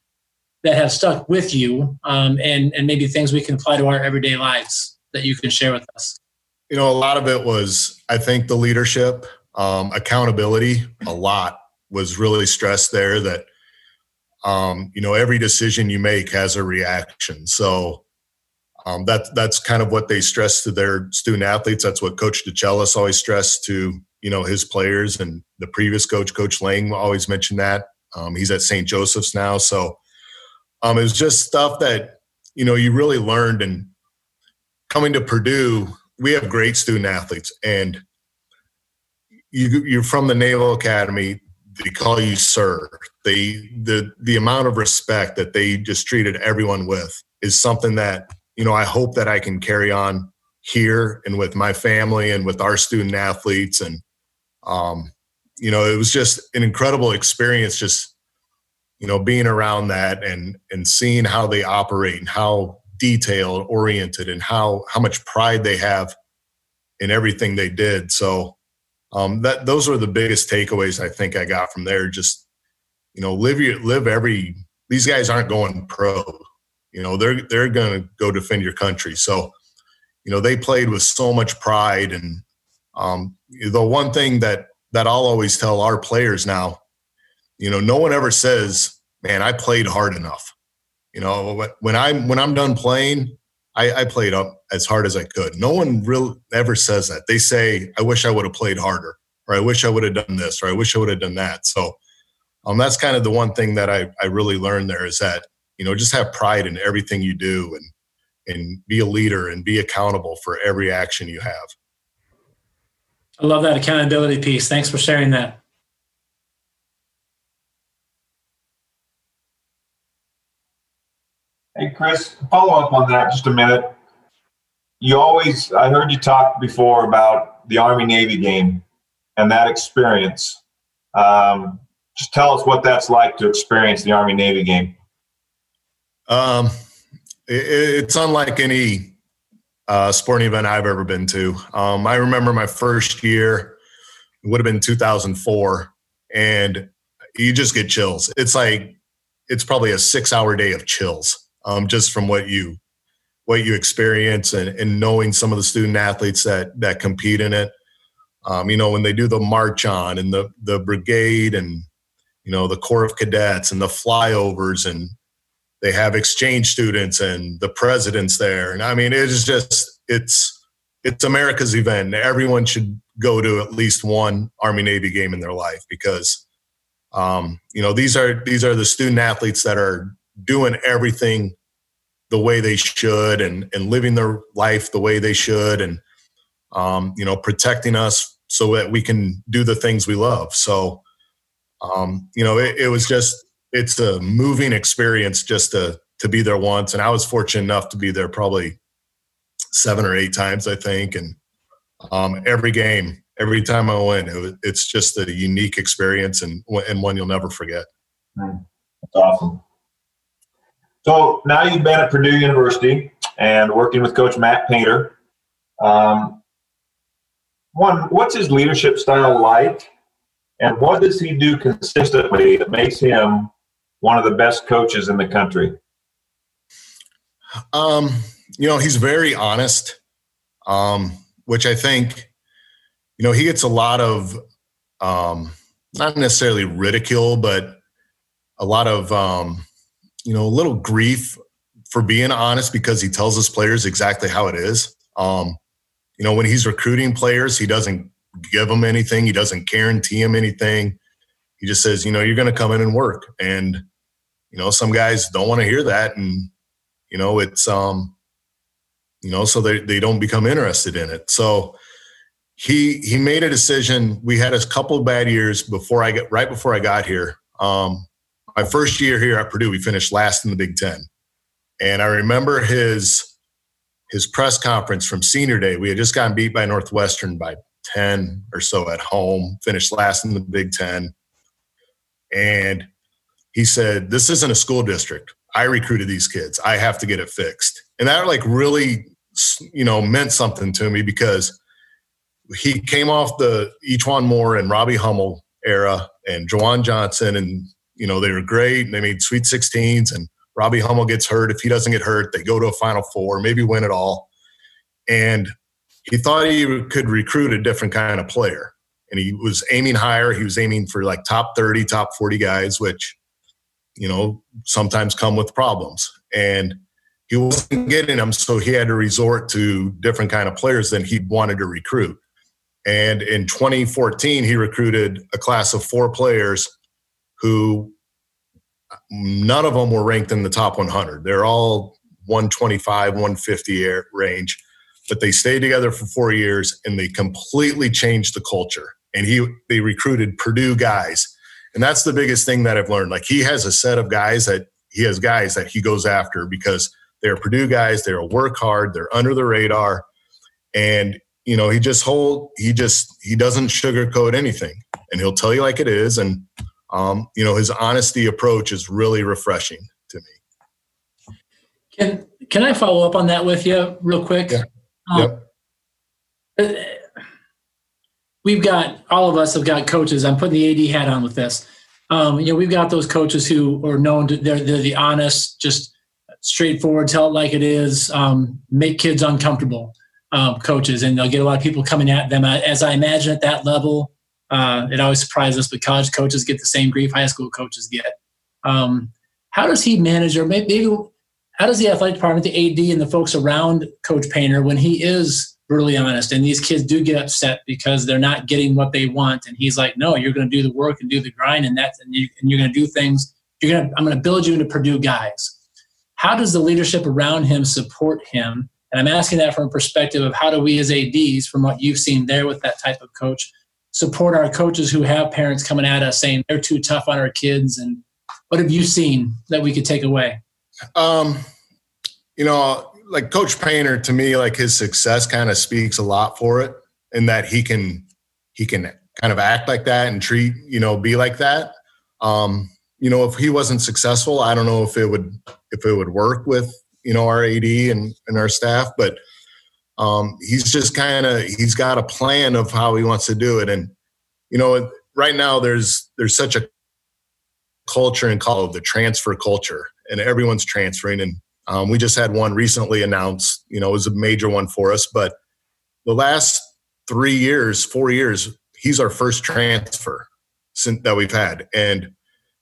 that have stuck with you, um, and and maybe things we can apply to our everyday lives that you can share with us? You know, a lot of it was, I think, the leadership. Um, accountability, a lot was really stressed there, that, um, you know, every decision you make has a reaction. So um, that, that's kind of what they stress to their student athletes. That's what Coach DeCellis always stressed to, you know, his players, and the previous coach, Coach Lang, always mentioned that. Um, he's at Saint Joseph's now. So um, it was just stuff that, you know, you really learned. And coming to Purdue, we have great student athletes, and You, you're from the Naval Academy. They call you sir. They the the amount of respect that they just treated everyone with is something that, you know, I hope that I can carry on here and with my family and with our student athletes. And um, you know, it was just an incredible experience, just, you know, being around that and and seeing how they operate and how detail oriented and how how much pride they have in everything they did. So. Um, that those were the biggest takeaways I think I got from there. Just, you know, live your live every. These guys aren't going pro. You know, they're they're going to go defend your country. So, you know, they played with so much pride. And um, the one thing that that I'll always tell our players now, you know, no one ever says, "Man, I played hard enough." You know, when I'm when I'm done playing, I, I played up as hard as I could. No one really ever says that. They say, I wish I would have played harder, or I wish I would have done this, or I wish I would have done that. So um, that's kind of the one thing that I, I really learned there, is that, you know, just have pride in everything you do, and and be a leader and be accountable for every action you have. I love that accountability piece. Thanks for sharing that. Hey, Chris, follow up on that just a minute. You always, I heard you talk before about the Army-Navy game and that experience. Um, just tell us what that's like to experience the Army-Navy game. Um, it, it's unlike any uh, sporting event I've ever been to. Um, I remember my first year, it would have been two thousand four, and you just get chills. It's like, it's probably a six-hour day of chills. Um, just from what you what you experience, and, and knowing some of the student athletes that that compete in it. Um, you know, when they do the march on and the the brigade, and, you know, the Corps of Cadets and the flyovers, and they have exchange students and the presidents there. And I mean, it's just it's it's America's event. Everyone should go to at least one Army-Navy game in their life, because um, you know, these are these are the student athletes that are doing everything the way they should, and, and living their life the way they should, and, um, you know, protecting us so that we can do the things we love. So, um, you know, it, it was just, it's a moving experience just to, to be there once. And I was fortunate enough to be there probably seven or eight times, I think. And um, every game, every time I went, it was, it's just a unique experience, and, and one you'll never forget. That's awesome. So now you've been at Purdue University and working with Coach Matt Painter. Um, one, what's his leadership style like, and what does he do consistently that makes him one of the best coaches in the country? Um, you know, he's very honest, um, which I think, you know, he gets a lot of um, not necessarily ridicule, but a lot of um, – you know, a little grief for being honest, because he tells his players exactly how it is. Um, you know, when he's recruiting players, he doesn't give him anything. He doesn't guarantee him anything. He just says, you know, you're going to come in and work. And, you know, some guys don't want to hear that. And, you know, it's, um, you know, so they, they don't become interested in it. So he, he made a decision. We had a couple of bad years before I got, right before I got here. Um, my first year here at Purdue, we finished last in the Big Ten. And I remember his, his press conference from senior day. We had just gotten beat by Northwestern by ten or so at home, finished last in the Big Ten. And he said, this isn't a school district. I recruited these kids. I have to get it fixed. And that like really, you know, meant something to me, because he came off the E'Twaun Moore and Robbie Hummel era and Jawan Johnson. And, you know, they were great and they made Sweet sixteens, and Robbie Hummel gets hurt. If he doesn't get hurt, they go to a Final Four, maybe win it all. And he thought he could recruit a different kind of player. And he was aiming higher. He was aiming for like top thirty, top forty guys, which, you know, sometimes come with problems. And he wasn't getting them, so he had to resort to different kind of players than he wanted to recruit. And in twenty fourteen, he recruited a class of four players who none of them were ranked in the top one hundred. They're all one twenty-five, one fifty range, but they stayed together for four years and they completely changed the culture. And he, they recruited Purdue guys. And that's the biggest thing that I've learned. Like, he has a set of guys that he has guys that he goes after because they're Purdue guys. They're work hard. They're under the radar. And, you know, he just hold, he just, he doesn't sugarcoat anything, and he'll tell you like it is. And, Um, you know, his honesty approach is really refreshing to me. Can can I follow up on that with you real quick? Yeah. Um, yep. We've got, all of us have got coaches. I'm putting the A D hat on with this. Um, you know, we've got those coaches who are known to, they're, they're the honest, just straightforward, tell it like it is, um, make kids uncomfortable um, coaches. And they'll get a lot of people coming at them, as I imagine at that level. Uh, it always surprises us, but college coaches get the same grief high school coaches get. Um, how does he manage, or maybe how does the athletic department, the A D, and the folks around Coach Painter, when he is brutally honest and these kids do get upset because they're not getting what they want, and he's like, "No, you're going to do the work and do the grind, and that's and, you, and you're going to do things. You're going to I'm going to build you into Purdue guys." How does the leadership around him support him? And I'm asking that from a perspective of how do we as A Ds, from what you've seen there with that type of coach, support our coaches who have parents coming at us saying they're too tough on our kids? And what have you seen that we could take away? Um, you know, like Coach Painter, to me, like his success kind of speaks a lot for it, in that he can, he can kind of act like that and treat, you know, be like that. Um, you know, if he wasn't successful, I don't know if it would, if it would work with, you know, our A D and, and our staff, but Um, he's just kind of, he's got a plan of how he wants to do it. And, you know, right now there's, there's such a culture in college, the transfer culture, and everyone's transferring. And um, we just had one recently announced, you know, it was a major one for us, but the last three years, four years, he's our first transfer since that we've had. And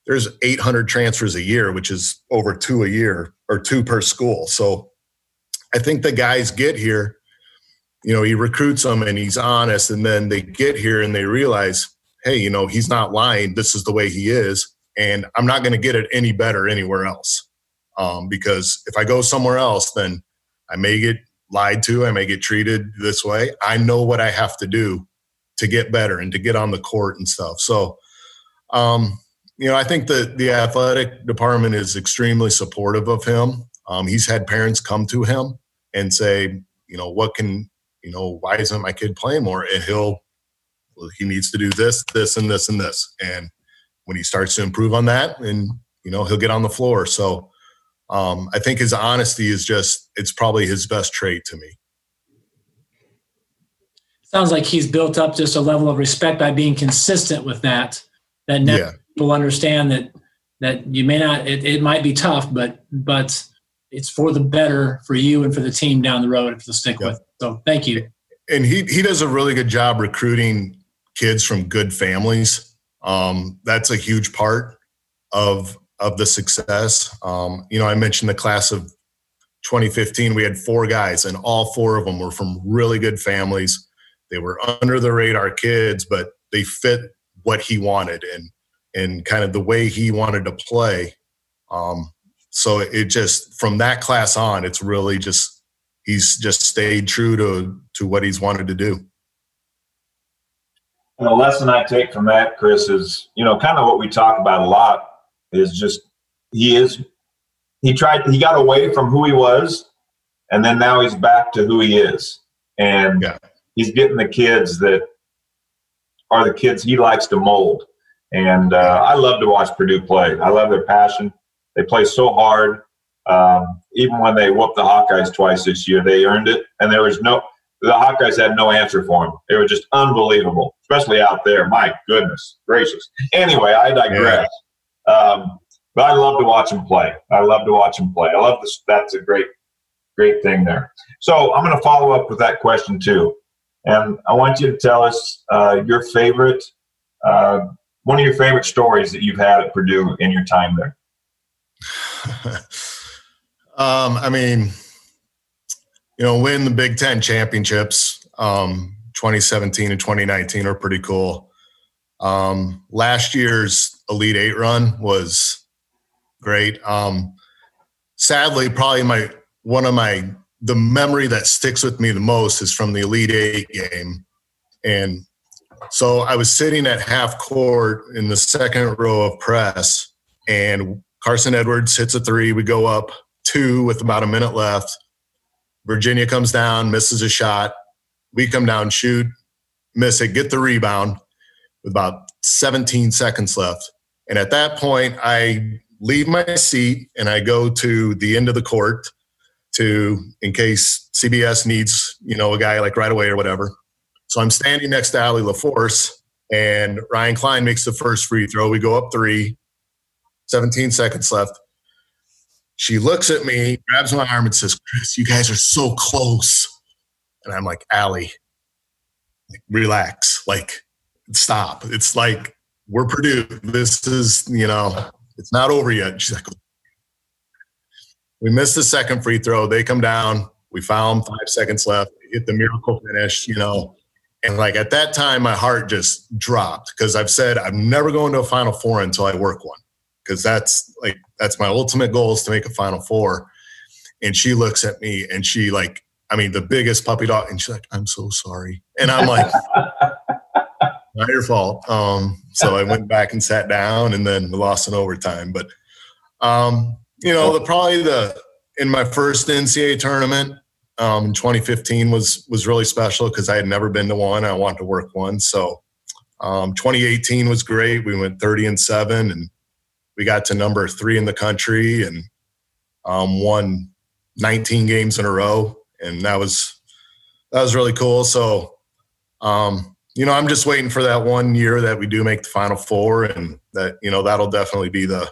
there's eight hundred transfers a year, which is over two a year or two per school. So I think the guys get here, you know, he recruits them and he's honest, and then they get here and they realize, hey, you know, he's not lying. This is the way he is, and I'm not going to get it any better anywhere else. Um, because if I go somewhere else, then I may get lied to. I may get treated this way. I know what I have to do to get better and to get on the court and stuff. So, um, you know, I think the, the athletic department is extremely supportive of him. Um, he's had parents come to him and say, you know, what can, you know, why isn't my kid playing more? And he'll, well, he needs to do this, this, and this, and this. And when he starts to improve on that, and, you know, he'll get on the floor. So um, I think his honesty is just, it's probably his best trait to me. Sounds like he's built up just a level of respect by being consistent with that, that never yeah. people understand that, that you may not, it, it might be tough, but, but, it's for the better for you and for the team down the road if you'll stick yep. with it. So thank you. And he he does a really good job recruiting kids from good families. Um, that's a huge part of of the success. Um, you know, I mentioned the class of twenty fifteen. We had four guys, and all four of them were from really good families. They were under the radar kids, but they fit what he wanted and and kind of the way he wanted to play. Um, so it just, from that class on, it's really just, he's just stayed true to, to what he's wanted to do. And the lesson I take from that, Chris, is, you know, kind of what we talk about a lot is just, he is, he tried, he got away from who he was, and then now he's back to who he is. And yeah. he's getting the kids that are the kids he likes to mold. And uh, I love to watch Purdue play. I love their passion. They play so hard. Um, even when they whooped the Hawkeyes twice this year, they earned it. And there was no – the Hawkeyes had no answer for them. They were just unbelievable, especially out there. My goodness gracious. Anyway, I digress. Yeah. Um, but I love to watch them play. I love to watch them play. I love this. That's a great, great thing there. So I'm going to follow up with that question too. And I want you to tell us uh, your favorite uh, – one of your favorite stories that you've had at Purdue in your time there? um, I mean, you know, winning the Big Ten championships, um, twenty seventeen and twenty nineteen are pretty cool. Um, last year's Elite Eight run was great. Um, sadly, probably my one of my the memory that sticks with me the most is from the Elite Eight game. And so I was sitting at half court in the second row of press, and Carson Edwards hits a three. We go up two with about a minute left. Virginia comes down, misses a shot. We come down, shoot, miss it, get the rebound with about seventeen seconds left. And at that point, I leave my seat and I go to the end of the court to, in case C B S needs, you know, a guy like right away or whatever. So I'm standing next to Allie LaForce, and Ryan Klein makes the first free throw. We go up three, seventeen seconds left. She looks at me, grabs my arm, and says, "Chris, you guys are so close." And I'm like, "Allie, like, relax. Like, stop. It's like, we're Purdue. This is, you know, it's not over yet." She's like, we missed the second free throw. They come down. We foul them, five seconds left. They hit the miracle finish, you know. And, like, at that time, my heart just dropped because I've said I'm never going to a Final Four until I work one, because that's, like, that's my ultimate goal is to make a Final Four. And she looks at me, and she, like, I mean, the biggest puppy dog, and she's like, "I'm so sorry." And I'm like, not your fault. Um, so I went back and sat down, and then we lost in overtime. But, um, you know, the, probably the in my first N C A A tournament, Um, in twenty fifteen was was really special because I had never been to one. I wanted to work one. So um, twenty eighteen was great. We went thirty and seven, and we got to number three in the country and um, won nineteen games in a row. And that was that was really cool. So um, you know, I'm just waiting for that one year that we do make the Final Four, and that, you know, that'll definitely be the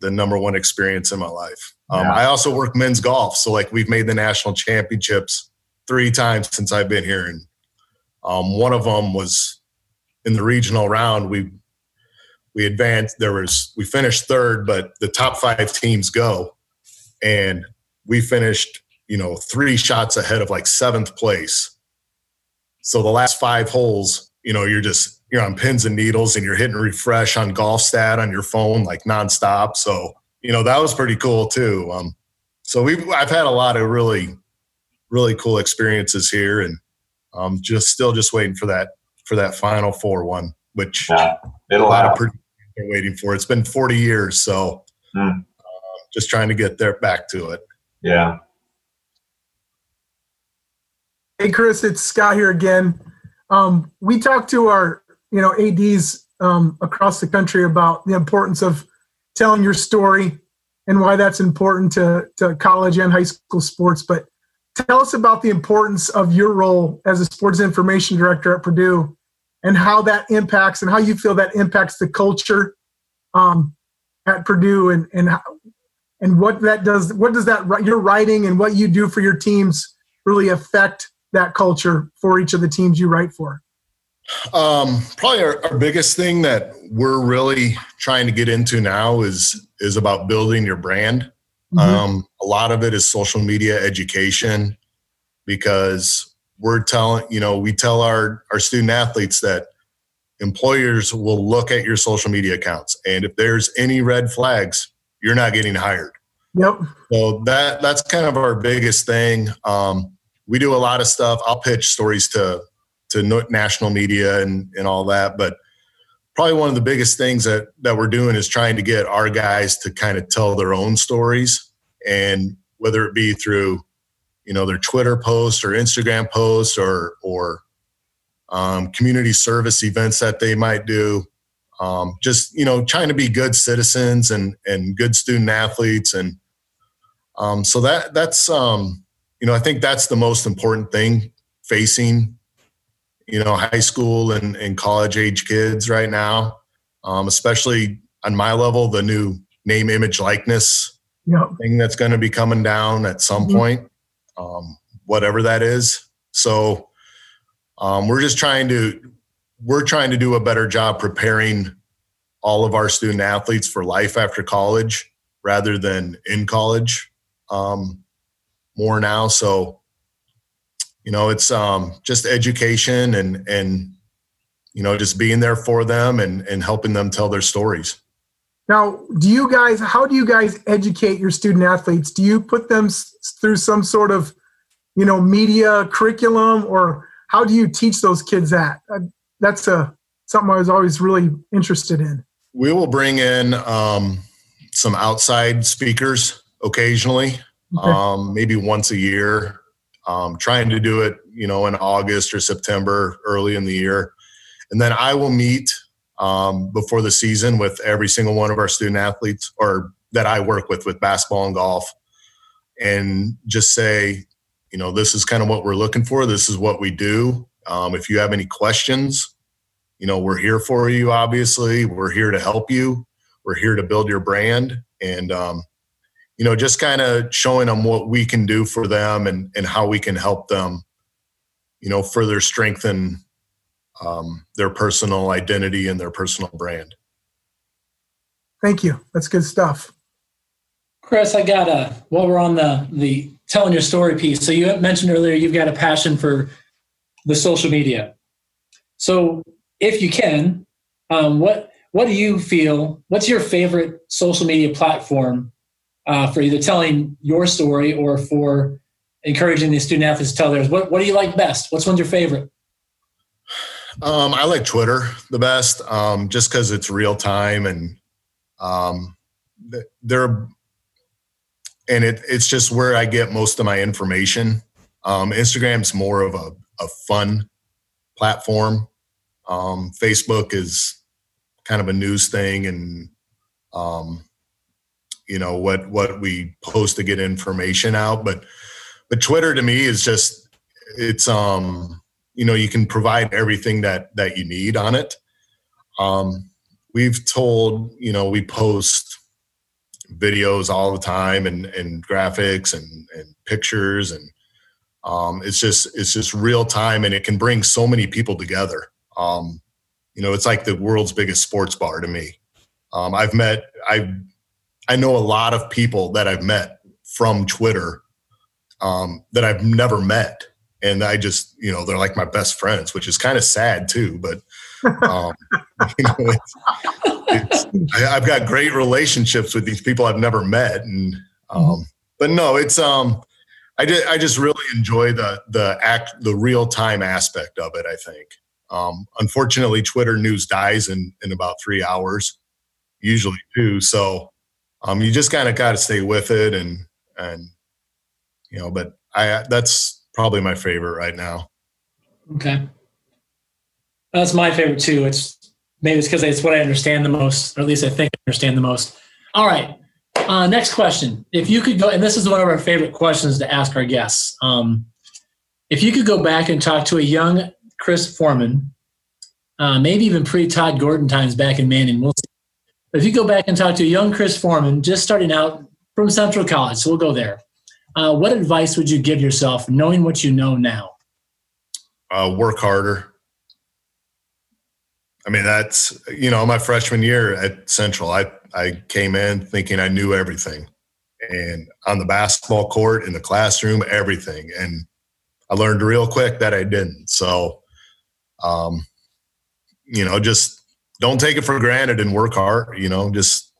the number one experience in my life. Um, yeah. I also work men's golf. So, like, we've made the national championships three times since I've been here. And um, one of them was in the regional round. We, we advanced, there was, we finished third, but the top five teams go, and we finished, you know, three shots ahead of like seventh place. So the last five holes, you know, you're just, you're on pins and needles, and you're hitting refresh on golf stat on your phone, like, nonstop. So, you know, that was pretty cool too. Um, so we've, I've had a lot of really, really cool experiences here, and um, just still just waiting for that, for that Final Four one, which yeah, it'll a lot happen. Of pretty people are waiting for. It's been forty years. So mm. uh, just trying to get there back to it. Yeah. Hey Chris, it's Scott here again. Um, we talked to our, you know, A Ds um, across the country about the importance of telling your story and why that's important to, to college and high school sports. But tell us about the importance of your role as a sports information director at Purdue and how that impacts and how you feel that impacts the culture um, at Purdue and, and, how, and what that does, what does that, your writing and what you do for your teams really affect that culture for each of the teams you write for? Um, probably our, our biggest thing that we're really trying to get into now is, is about building your brand. Mm-hmm. Um, a lot of it is social media education, because we're telling, you know, we tell our, our student athletes that employers will look at your social media accounts. And if there's any red flags, you're not getting hired. Yep. So that that's kind of our biggest thing. Um, we do a lot of stuff. I'll pitch stories to to national media and, and all that. But probably one of the biggest things that, that we're doing is trying to get our guys to kind of tell their own stories. And whether it be through, you know, their Twitter posts or Instagram posts or or um, community service events that they might do. Um, just, you know, trying to be good citizens and, and good student athletes. And um, so that that's, um, you know, I think that's the most important thing facing, you know, high school and, and college age kids right now, um, especially on my level, the new name, image, likeness yep. thing that's going to be coming down at some mm-hmm. point, um, whatever that is. So um, we're just trying to, we're trying to do a better job preparing all of our student athletes for life after college rather than in college um, more now. So, you know, it's um, just education and, and, you know, just being there for them and, and helping them tell their stories. Now, do you guys, how do you guys educate your student athletes? Do you put them through some sort of, you know, media curriculum, or how do you teach those kids that? That's a, something I was always really interested in. We will bring in um, some outside speakers occasionally, okay. um, maybe once a year, um, trying to do it, you know, in August or September, early in the year. And then I will meet um, before the season with every single one of our student athletes or that I work with, with basketball and golf, and just say, you know, this is kind of what we're looking for. This is what we do. Um, if you have any questions, you know, we're here for you. Obviously, we're here to help you. We're here to build your brand, and um, you know, just kind of showing them what we can do for them and and how we can help them, you know, further strengthen um, their personal identity and their personal brand. Thank you. That's good stuff. Chris, I got a while we're on the the telling your story piece. So you mentioned earlier you've got a passion for the social media. So if you can, um, what what do you feel, what's your favorite social media platform uh, for either telling your story or for encouraging the student athletes to tell theirs? What, what do you like best? Which one's your favorite? Um, I like Twitter the best, um, just because it's real time and um, they're, and it, it's just where I get most of my information. Um, Instagram's more of a a fun platform. Um, Facebook is kind of a news thing, and um, you know what what we post to get information out. But but Twitter to me is just it's um, you know you can provide everything that that you need on it. Um, we've told you know we post videos all the time and and graphics and and pictures and. Um, it's just, it's just real time, and it can bring so many people together. Um, you know, it's like the world's biggest sports bar to me. Um, I've met, I, I know a lot of people that I've met from Twitter, um, that I've never met. And I just, you know, they're like my best friends, which is kind of sad too, but, um, you know, it's, it's, I, I've got great relationships with these people I've never met. And, um, but no, it's, um, I, did, I just really enjoy the the act the real time aspect of it. I think, um, unfortunately, Twitter news dies in, in about three hours, usually two. So, um, you just kind of got to stay with it, and and you know. But I that's probably my favorite right now. Okay, that's my favorite too. It's maybe it's because it's what I understand the most, or at least I think I understand the most. All right. Uh, next question. If you could go, and this is one of our favorite questions to ask our guests. Um, if you could go back and talk to a young Chris Foreman, uh, maybe even pre-Todd Gordon times back in Manning, we'll see. If you go back and talk to a young Chris Foreman, just starting out from Central College, so we'll go there. Uh, what advice would you give yourself knowing what you know now? Uh, work harder. I mean, that's, you know, my freshman year at Central, I, I came in thinking I knew everything, and on the basketball court, in the classroom, everything. And I learned real quick that I didn't. So, um, you know, just don't take it for granted and work hard, you know, just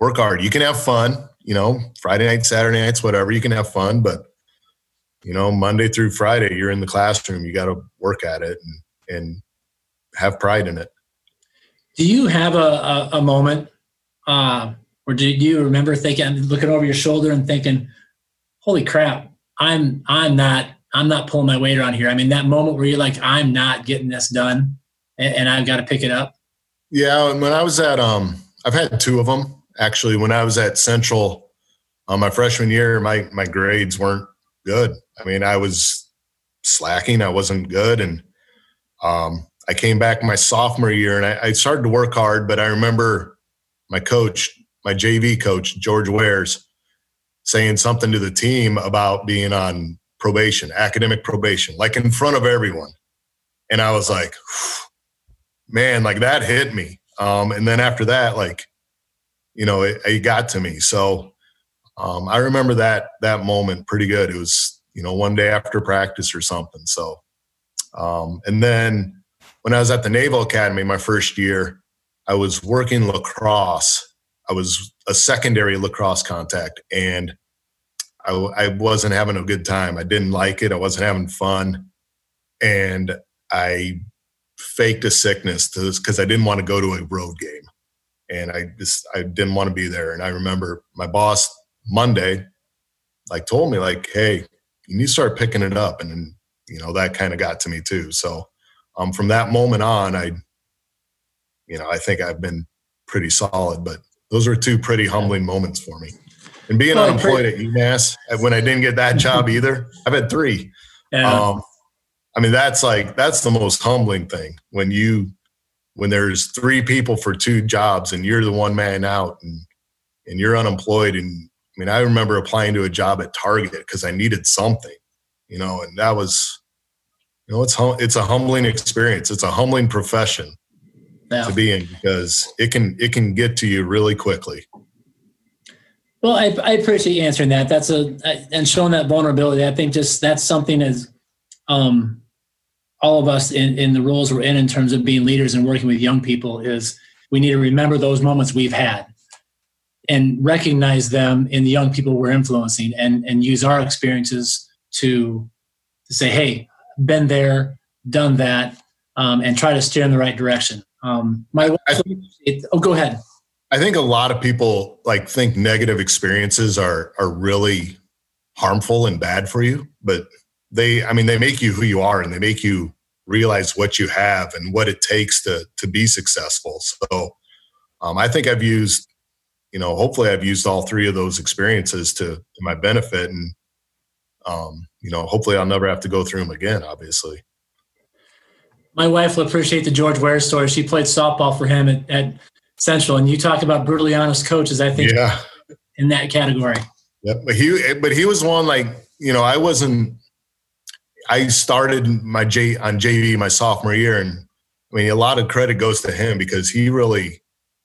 work hard. You can have fun, you know, Friday nights, Saturday nights, whatever, you can have fun, but you know, Monday through Friday, you're in the classroom, you got to work at it and, and have pride in it. Do you have a, a, a moment, uh, or do you remember thinking, looking over your shoulder and thinking, holy crap, I'm, I'm not, I'm not pulling my weight around here. I mean, that moment where you're like, I'm not getting this done and, and I've got to pick it up. Yeah. And when I was at, um, I've had two of them actually. When I was at Central, um, my freshman year, my, my grades weren't good. I mean, I was slacking. I wasn't good. And, um, I came back my sophomore year and I, I started to work hard, but I remember my coach, my J V coach, George Wares, saying something to the team about being on probation, academic probation, like in front of everyone. And I was like, man, like that hit me. Um, and then after that, like, you know, it, it got to me. So um, I remember that, that moment pretty good. It was, you know, one day after practice or something. So, um, and then, when I was at the Naval Academy my first year, I was working lacrosse. I was a secondary lacrosse contact, and I, I wasn't having a good time. I didn't like it. I wasn't having fun. And I faked a sickness because I didn't want to go to a road game. And I just I didn't want to be there. And I remember my boss Monday like told me, like, hey, you need to start picking it up. And, then, you know, that kind of got to me too. So Um, from that moment on, I, you know, I think I've been pretty solid, but those were two pretty humbling moments for me. And being well, unemployed pretty- at UMass, when I didn't get that job either, I've had three. Yeah. Um, I mean, that's like, that's the most humbling thing when you, when there's three people for two jobs and you're the one man out and, and you're unemployed. And I mean, I remember applying to a job at Target because I needed something, you know, and that was, you know, it's hum- it's a humbling experience. It's a humbling profession yeah. to be in because it can it can get to you really quickly. Well, I, I appreciate you answering that. That's a and showing that vulnerability. I think just that's something as um, all of us in, in the roles we're in in terms of being leaders and working with young people is we need to remember those moments we've had and recognize them in the young people we're influencing and and use our experiences to to say, hey. Been there, done that, um, and try to steer in the right direction. Um, my wife, I, it, oh, go ahead. I think a lot of people like think negative experiences are are really harmful and bad for you, but they, I mean, they make you who you are, and they make you realize what you have and what it takes to to be successful. So, um, I think I've used, you know, hopefully I've used all three of those experiences to, to my benefit, and um. You know, hopefully I'll never have to go through them again, obviously. My wife will appreciate the George Ware story. She played softball for him at, at Central. And you talk about brutally honest coaches, I think, yeah. in that category. Yeah, but he but he was one like, you know, I wasn't – I started my J on J V my sophomore year. And, I mean, a lot of credit goes to him because he really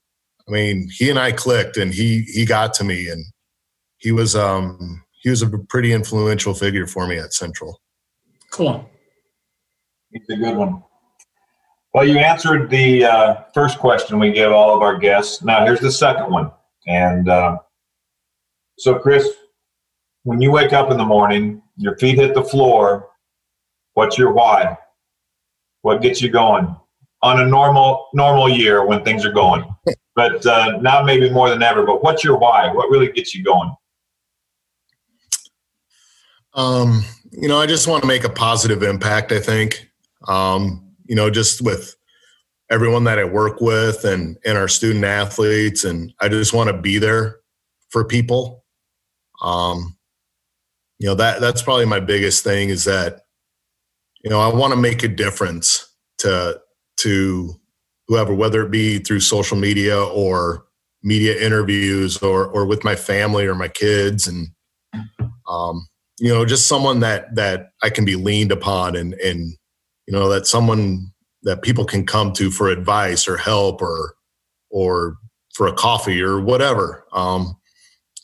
– I mean, he and I clicked and he he got to me. And he was – um. He was a pretty influential figure for me at Central. Cool. He's a good one. Well, you answered the uh, first question we give all of our guests. Now here's the second one. And uh, so, Chris, when you wake up in the morning, your feet hit the floor, what's your why? What gets you going? On a normal normal year when things are going. But uh, now maybe more than ever, but what's your why? What really gets you going? Um, you know, I just want to make a positive impact, I think, um, you know, just with everyone that I work with and, and our student athletes. And I just want to be there for people. Um, you know, that that's probably my biggest thing is that, you know, I want to make a difference to to whoever, whether it be through social media or media interviews or or with my family or my kids. And, um, you know, just someone that, that I can be leaned upon and, and, you know, that someone that people can come to for advice or help or, or for a coffee or whatever. Um,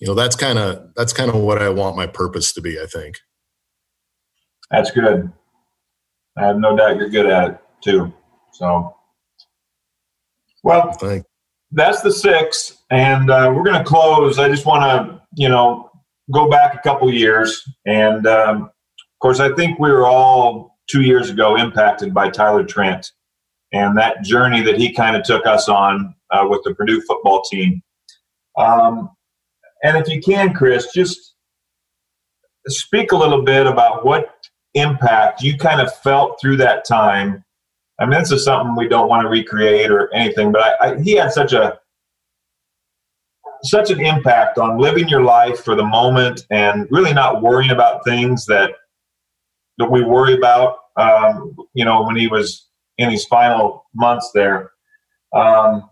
you know, that's kind of, that's kind of what I want my purpose to be, I think. That's good. I have no doubt you're good at it too. So, well, Thanks. That's the six, and uh, we're going to close. I just want to, you know, go back a couple years, and um, of course, I think we were all two years ago impacted by Tyler Trent and that journey that he kind of took us on uh, with the Purdue football team. Um, and if you can, Chris, just speak a little bit about what impact you kind of felt through that time. I mean, this is something we don't want to recreate or anything, but I, I, he had such a such an impact on living your life for the moment and really not worrying about things that that we worry about. Um, you know, when he was in his final months there, um,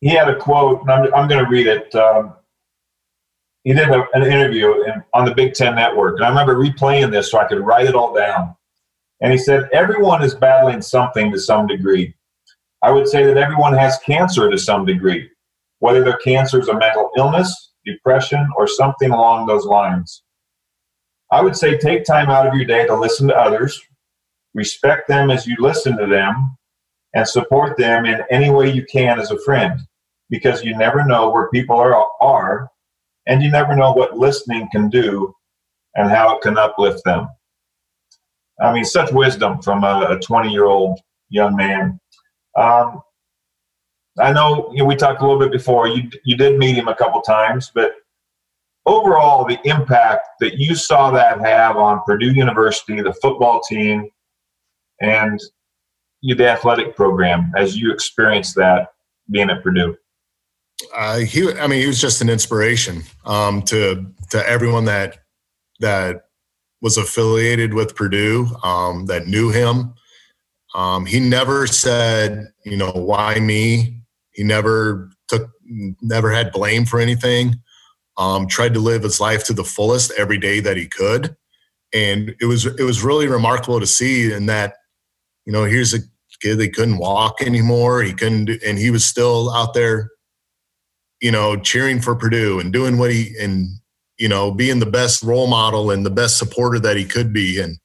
he had a quote, and I'm, I'm going to read it. Um, he did a, an interview in, on the Big Ten Network, and I remember replaying this so I could write it all down. And he said, everyone is battling something to some degree. I would say that everyone has cancer to some degree, whether their cancer is a mental illness, depression, or something along those lines. I would say take time out of your day to listen to others, respect them as you listen to them, and support them in any way you can as a friend, because you never know where people are, are and you never know what listening can do and how it can uplift them. I mean, such wisdom from a twenty-year-old young man. Um, I know, you know we talked a little bit before. You you did meet him a couple times, but overall, the impact that you saw that have on Purdue University, the football team, and the athletic program as you experienced that being at Purdue. Uh, he, I mean, he was just an inspiration um, to to everyone that that. was affiliated with Purdue, um, that knew him. Um, he never said, you know, why me? He never took, never had blame for anything. Um, tried to live his life to the fullest every day that he could. And it was, it was really remarkable to see in that, you know, here's a kid that couldn't walk anymore. He couldn't, do, and he was still out there, you know, cheering for Purdue and doing what he, and, you know, being the best role model and the best supporter that he could be. And,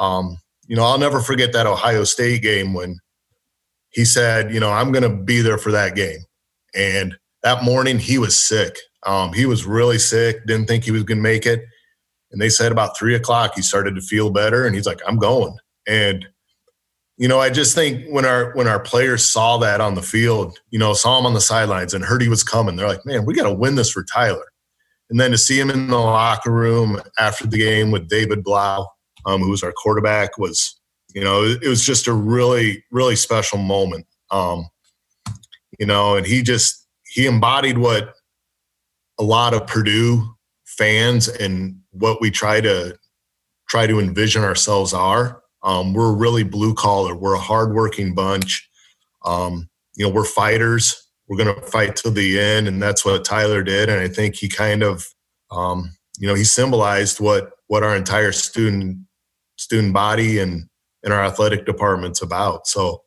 um, you know, I'll never forget that Ohio State game when he said, you know, I'm going to be there for that game. And that morning he was sick. Um, he was really sick, didn't think he was going to make it. And they said about three o'clock he started to feel better, and he's like, I'm going. And, you know, I just think when our when our players saw that on the field, you know, saw him on the sidelines and heard he was coming, they're like, man, we got to win this for Tyler. And then to see him in the locker room after the game with David Blau, um, who was our quarterback, was, you know, it was just a really, really special moment. Um, you know, and he just, he embodied what a lot of Purdue fans and what we try to try to envision ourselves are. Um, we're really blue collar. We're a hardworking bunch. Um, you know, we're fighters. We're going to fight till the end, and that's what Tyler did. And I think he kind of, um, you know, he symbolized what what our entire student student body and, and our athletic department's about. So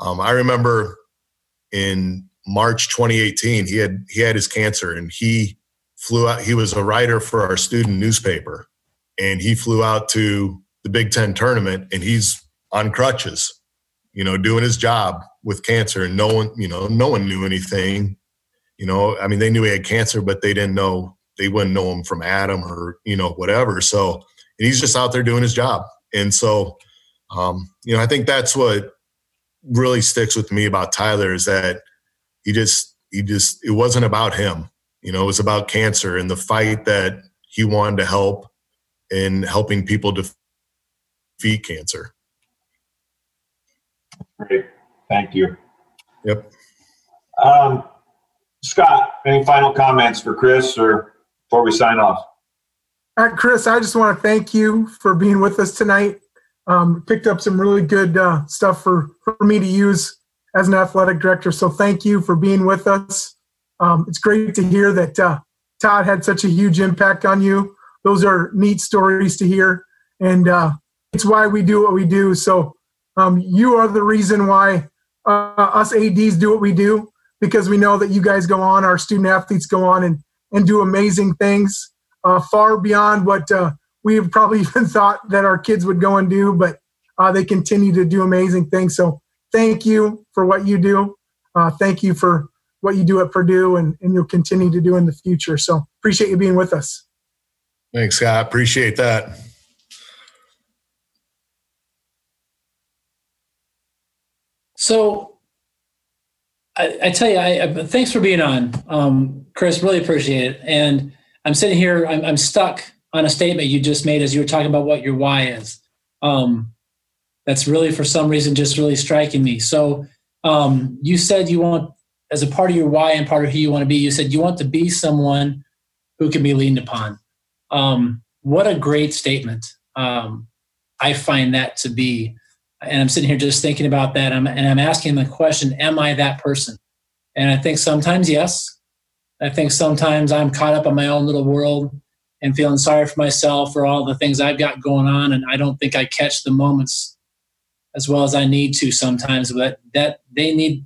um, I remember in March twenty eighteen, he had he had his cancer, and he flew out. He was a writer for our student newspaper, and he flew out to the Big Ten tournament, and he's on crutches, you know, doing his job with cancer. And no one, you know, no one knew anything, you know, I mean, they knew he had cancer, but they didn't know, they wouldn't know him from Adam or, you know, whatever. So, and he's just out there doing his job. And so, um, you know, I think that's what really sticks with me about Tyler is that he just, he just, it wasn't about him, you know, it was about cancer and the fight that he wanted to help in helping people defeat cancer. Great. Thank you. Yep. Um, Scott, any final comments for Chris or before we sign off? All right, Chris, I just want to thank you for being with us tonight. Um, picked up some really good uh, stuff for, for me to use as an athletic director. So thank you for being with us. Um, it's great to hear that uh, Todd had such a huge impact on you. Those are neat stories to hear. And uh, it's why we do what we do. So um, you are the reason why Uh, us A Ds do what we do, because we know that you guys go on, our student athletes go on and, and do amazing things uh, far beyond what uh, we probably even thought that our kids would go and do, but uh, they continue to do amazing things. So thank you for what you do. Uh, thank you for what you do at Purdue, and, and you'll continue to do in the future. So appreciate you being with us. Thanks, Scott. Appreciate that. So I, I tell you, I, I, thanks for being on, um, Chris, really appreciate it. And I'm sitting here, I'm, I'm stuck on a statement you just made as you were talking about what your why is. Um, that's really, for some reason, just really striking me. So um, you said you want, as a part of your why and part of who you want to be, you said you want to be someone who can be leaned upon. Um, what a great statement. Um, I find that to be, and I'm sitting here just thinking about that. I'm, and I'm asking the question, am I that person? And I think sometimes, yes. I think sometimes I'm caught up in my own little world and feeling sorry for myself for all the things I've got going on. And I don't think I catch the moments as well as I need to sometimes, but that they need,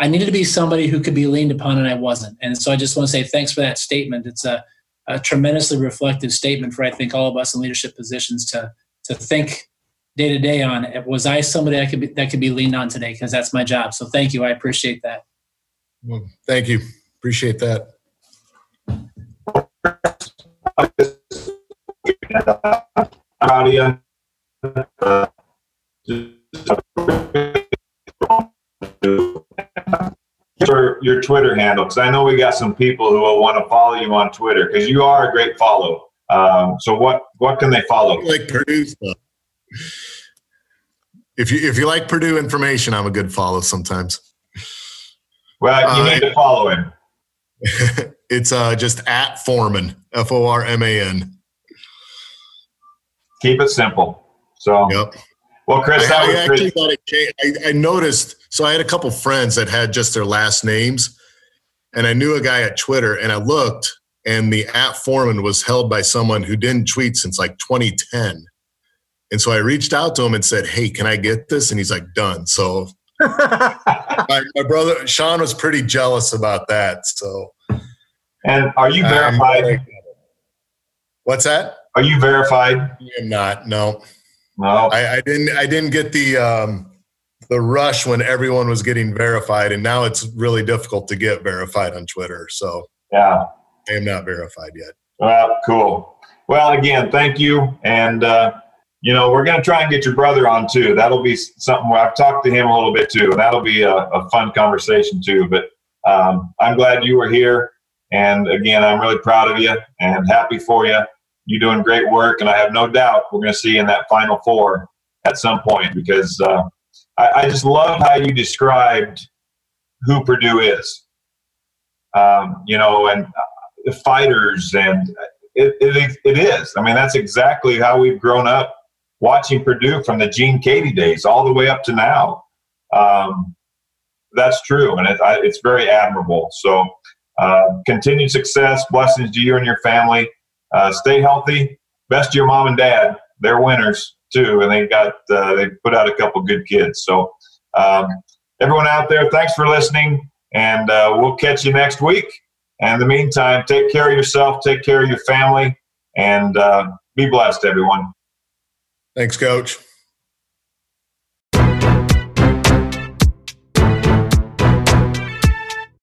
I needed to be somebody who could be leaned upon, and I wasn't. And so I just want to say thanks for that statement. It's a, a tremendously reflective statement for, I think, all of us in leadership positions to, to think day to day on, was I somebody I could be, that could be leaned on today? Because that's my job. So thank you. I appreciate that. Well, thank you. Appreciate that. Your, your Twitter handle, because I know we got some people who will want to follow you on Twitter, because you are a great follow. Um, so what what can they follow? Like Purdue stuff. If you if you like Purdue information, I'm a good follow sometimes. Well, you uh, need to follow him. It's uh, just at Foreman, F O R M A N. Keep it simple. So, yep. Well, Chris, that I, was I actually thought it changed. I, I noticed. So I had a couple friends that had just their last names, and I knew a guy at Twitter, and I looked, and the at Foreman was held by someone who didn't tweet since like twenty ten. And so I reached out to him and said, "Hey, can I get this?" And he's like, "Done." So my, my brother Sean was pretty jealous about that. So, and are you verified? Um, what's that? Are you verified? I am not. No, no. I, I didn't. I didn't get the um, the rush when everyone was getting verified, and now it's really difficult to get verified on Twitter. So, yeah, I am not verified yet. Well, cool. Well, again, thank you, and. Uh, You know, we're going to try and get your brother on, too. That'll be something where I've talked to him a little bit, too. That'll be a, a fun conversation, too. But um, I'm glad you were here. And, again, I'm really proud of you and happy for you. You're doing great work, and I have no doubt we're going to see you in that Final Four at some point, because uh, I, I just love how you described who Purdue is, um, you know, and the fighters. And it, it it is. I mean, that's exactly how we've grown up. Watching Purdue from the Gene Cady days all the way up to now, um, that's true, and it, I, it's very admirable. So uh, continued success, blessings to you and your family. Uh, stay healthy. Best to your mom and dad. They're winners, too, and they got uh, they put out a couple good kids. So um, everyone out there, thanks for listening, and uh, we'll catch you next week. And in the meantime, take care of yourself, take care of your family, and uh, be blessed, everyone. Thanks, Coach.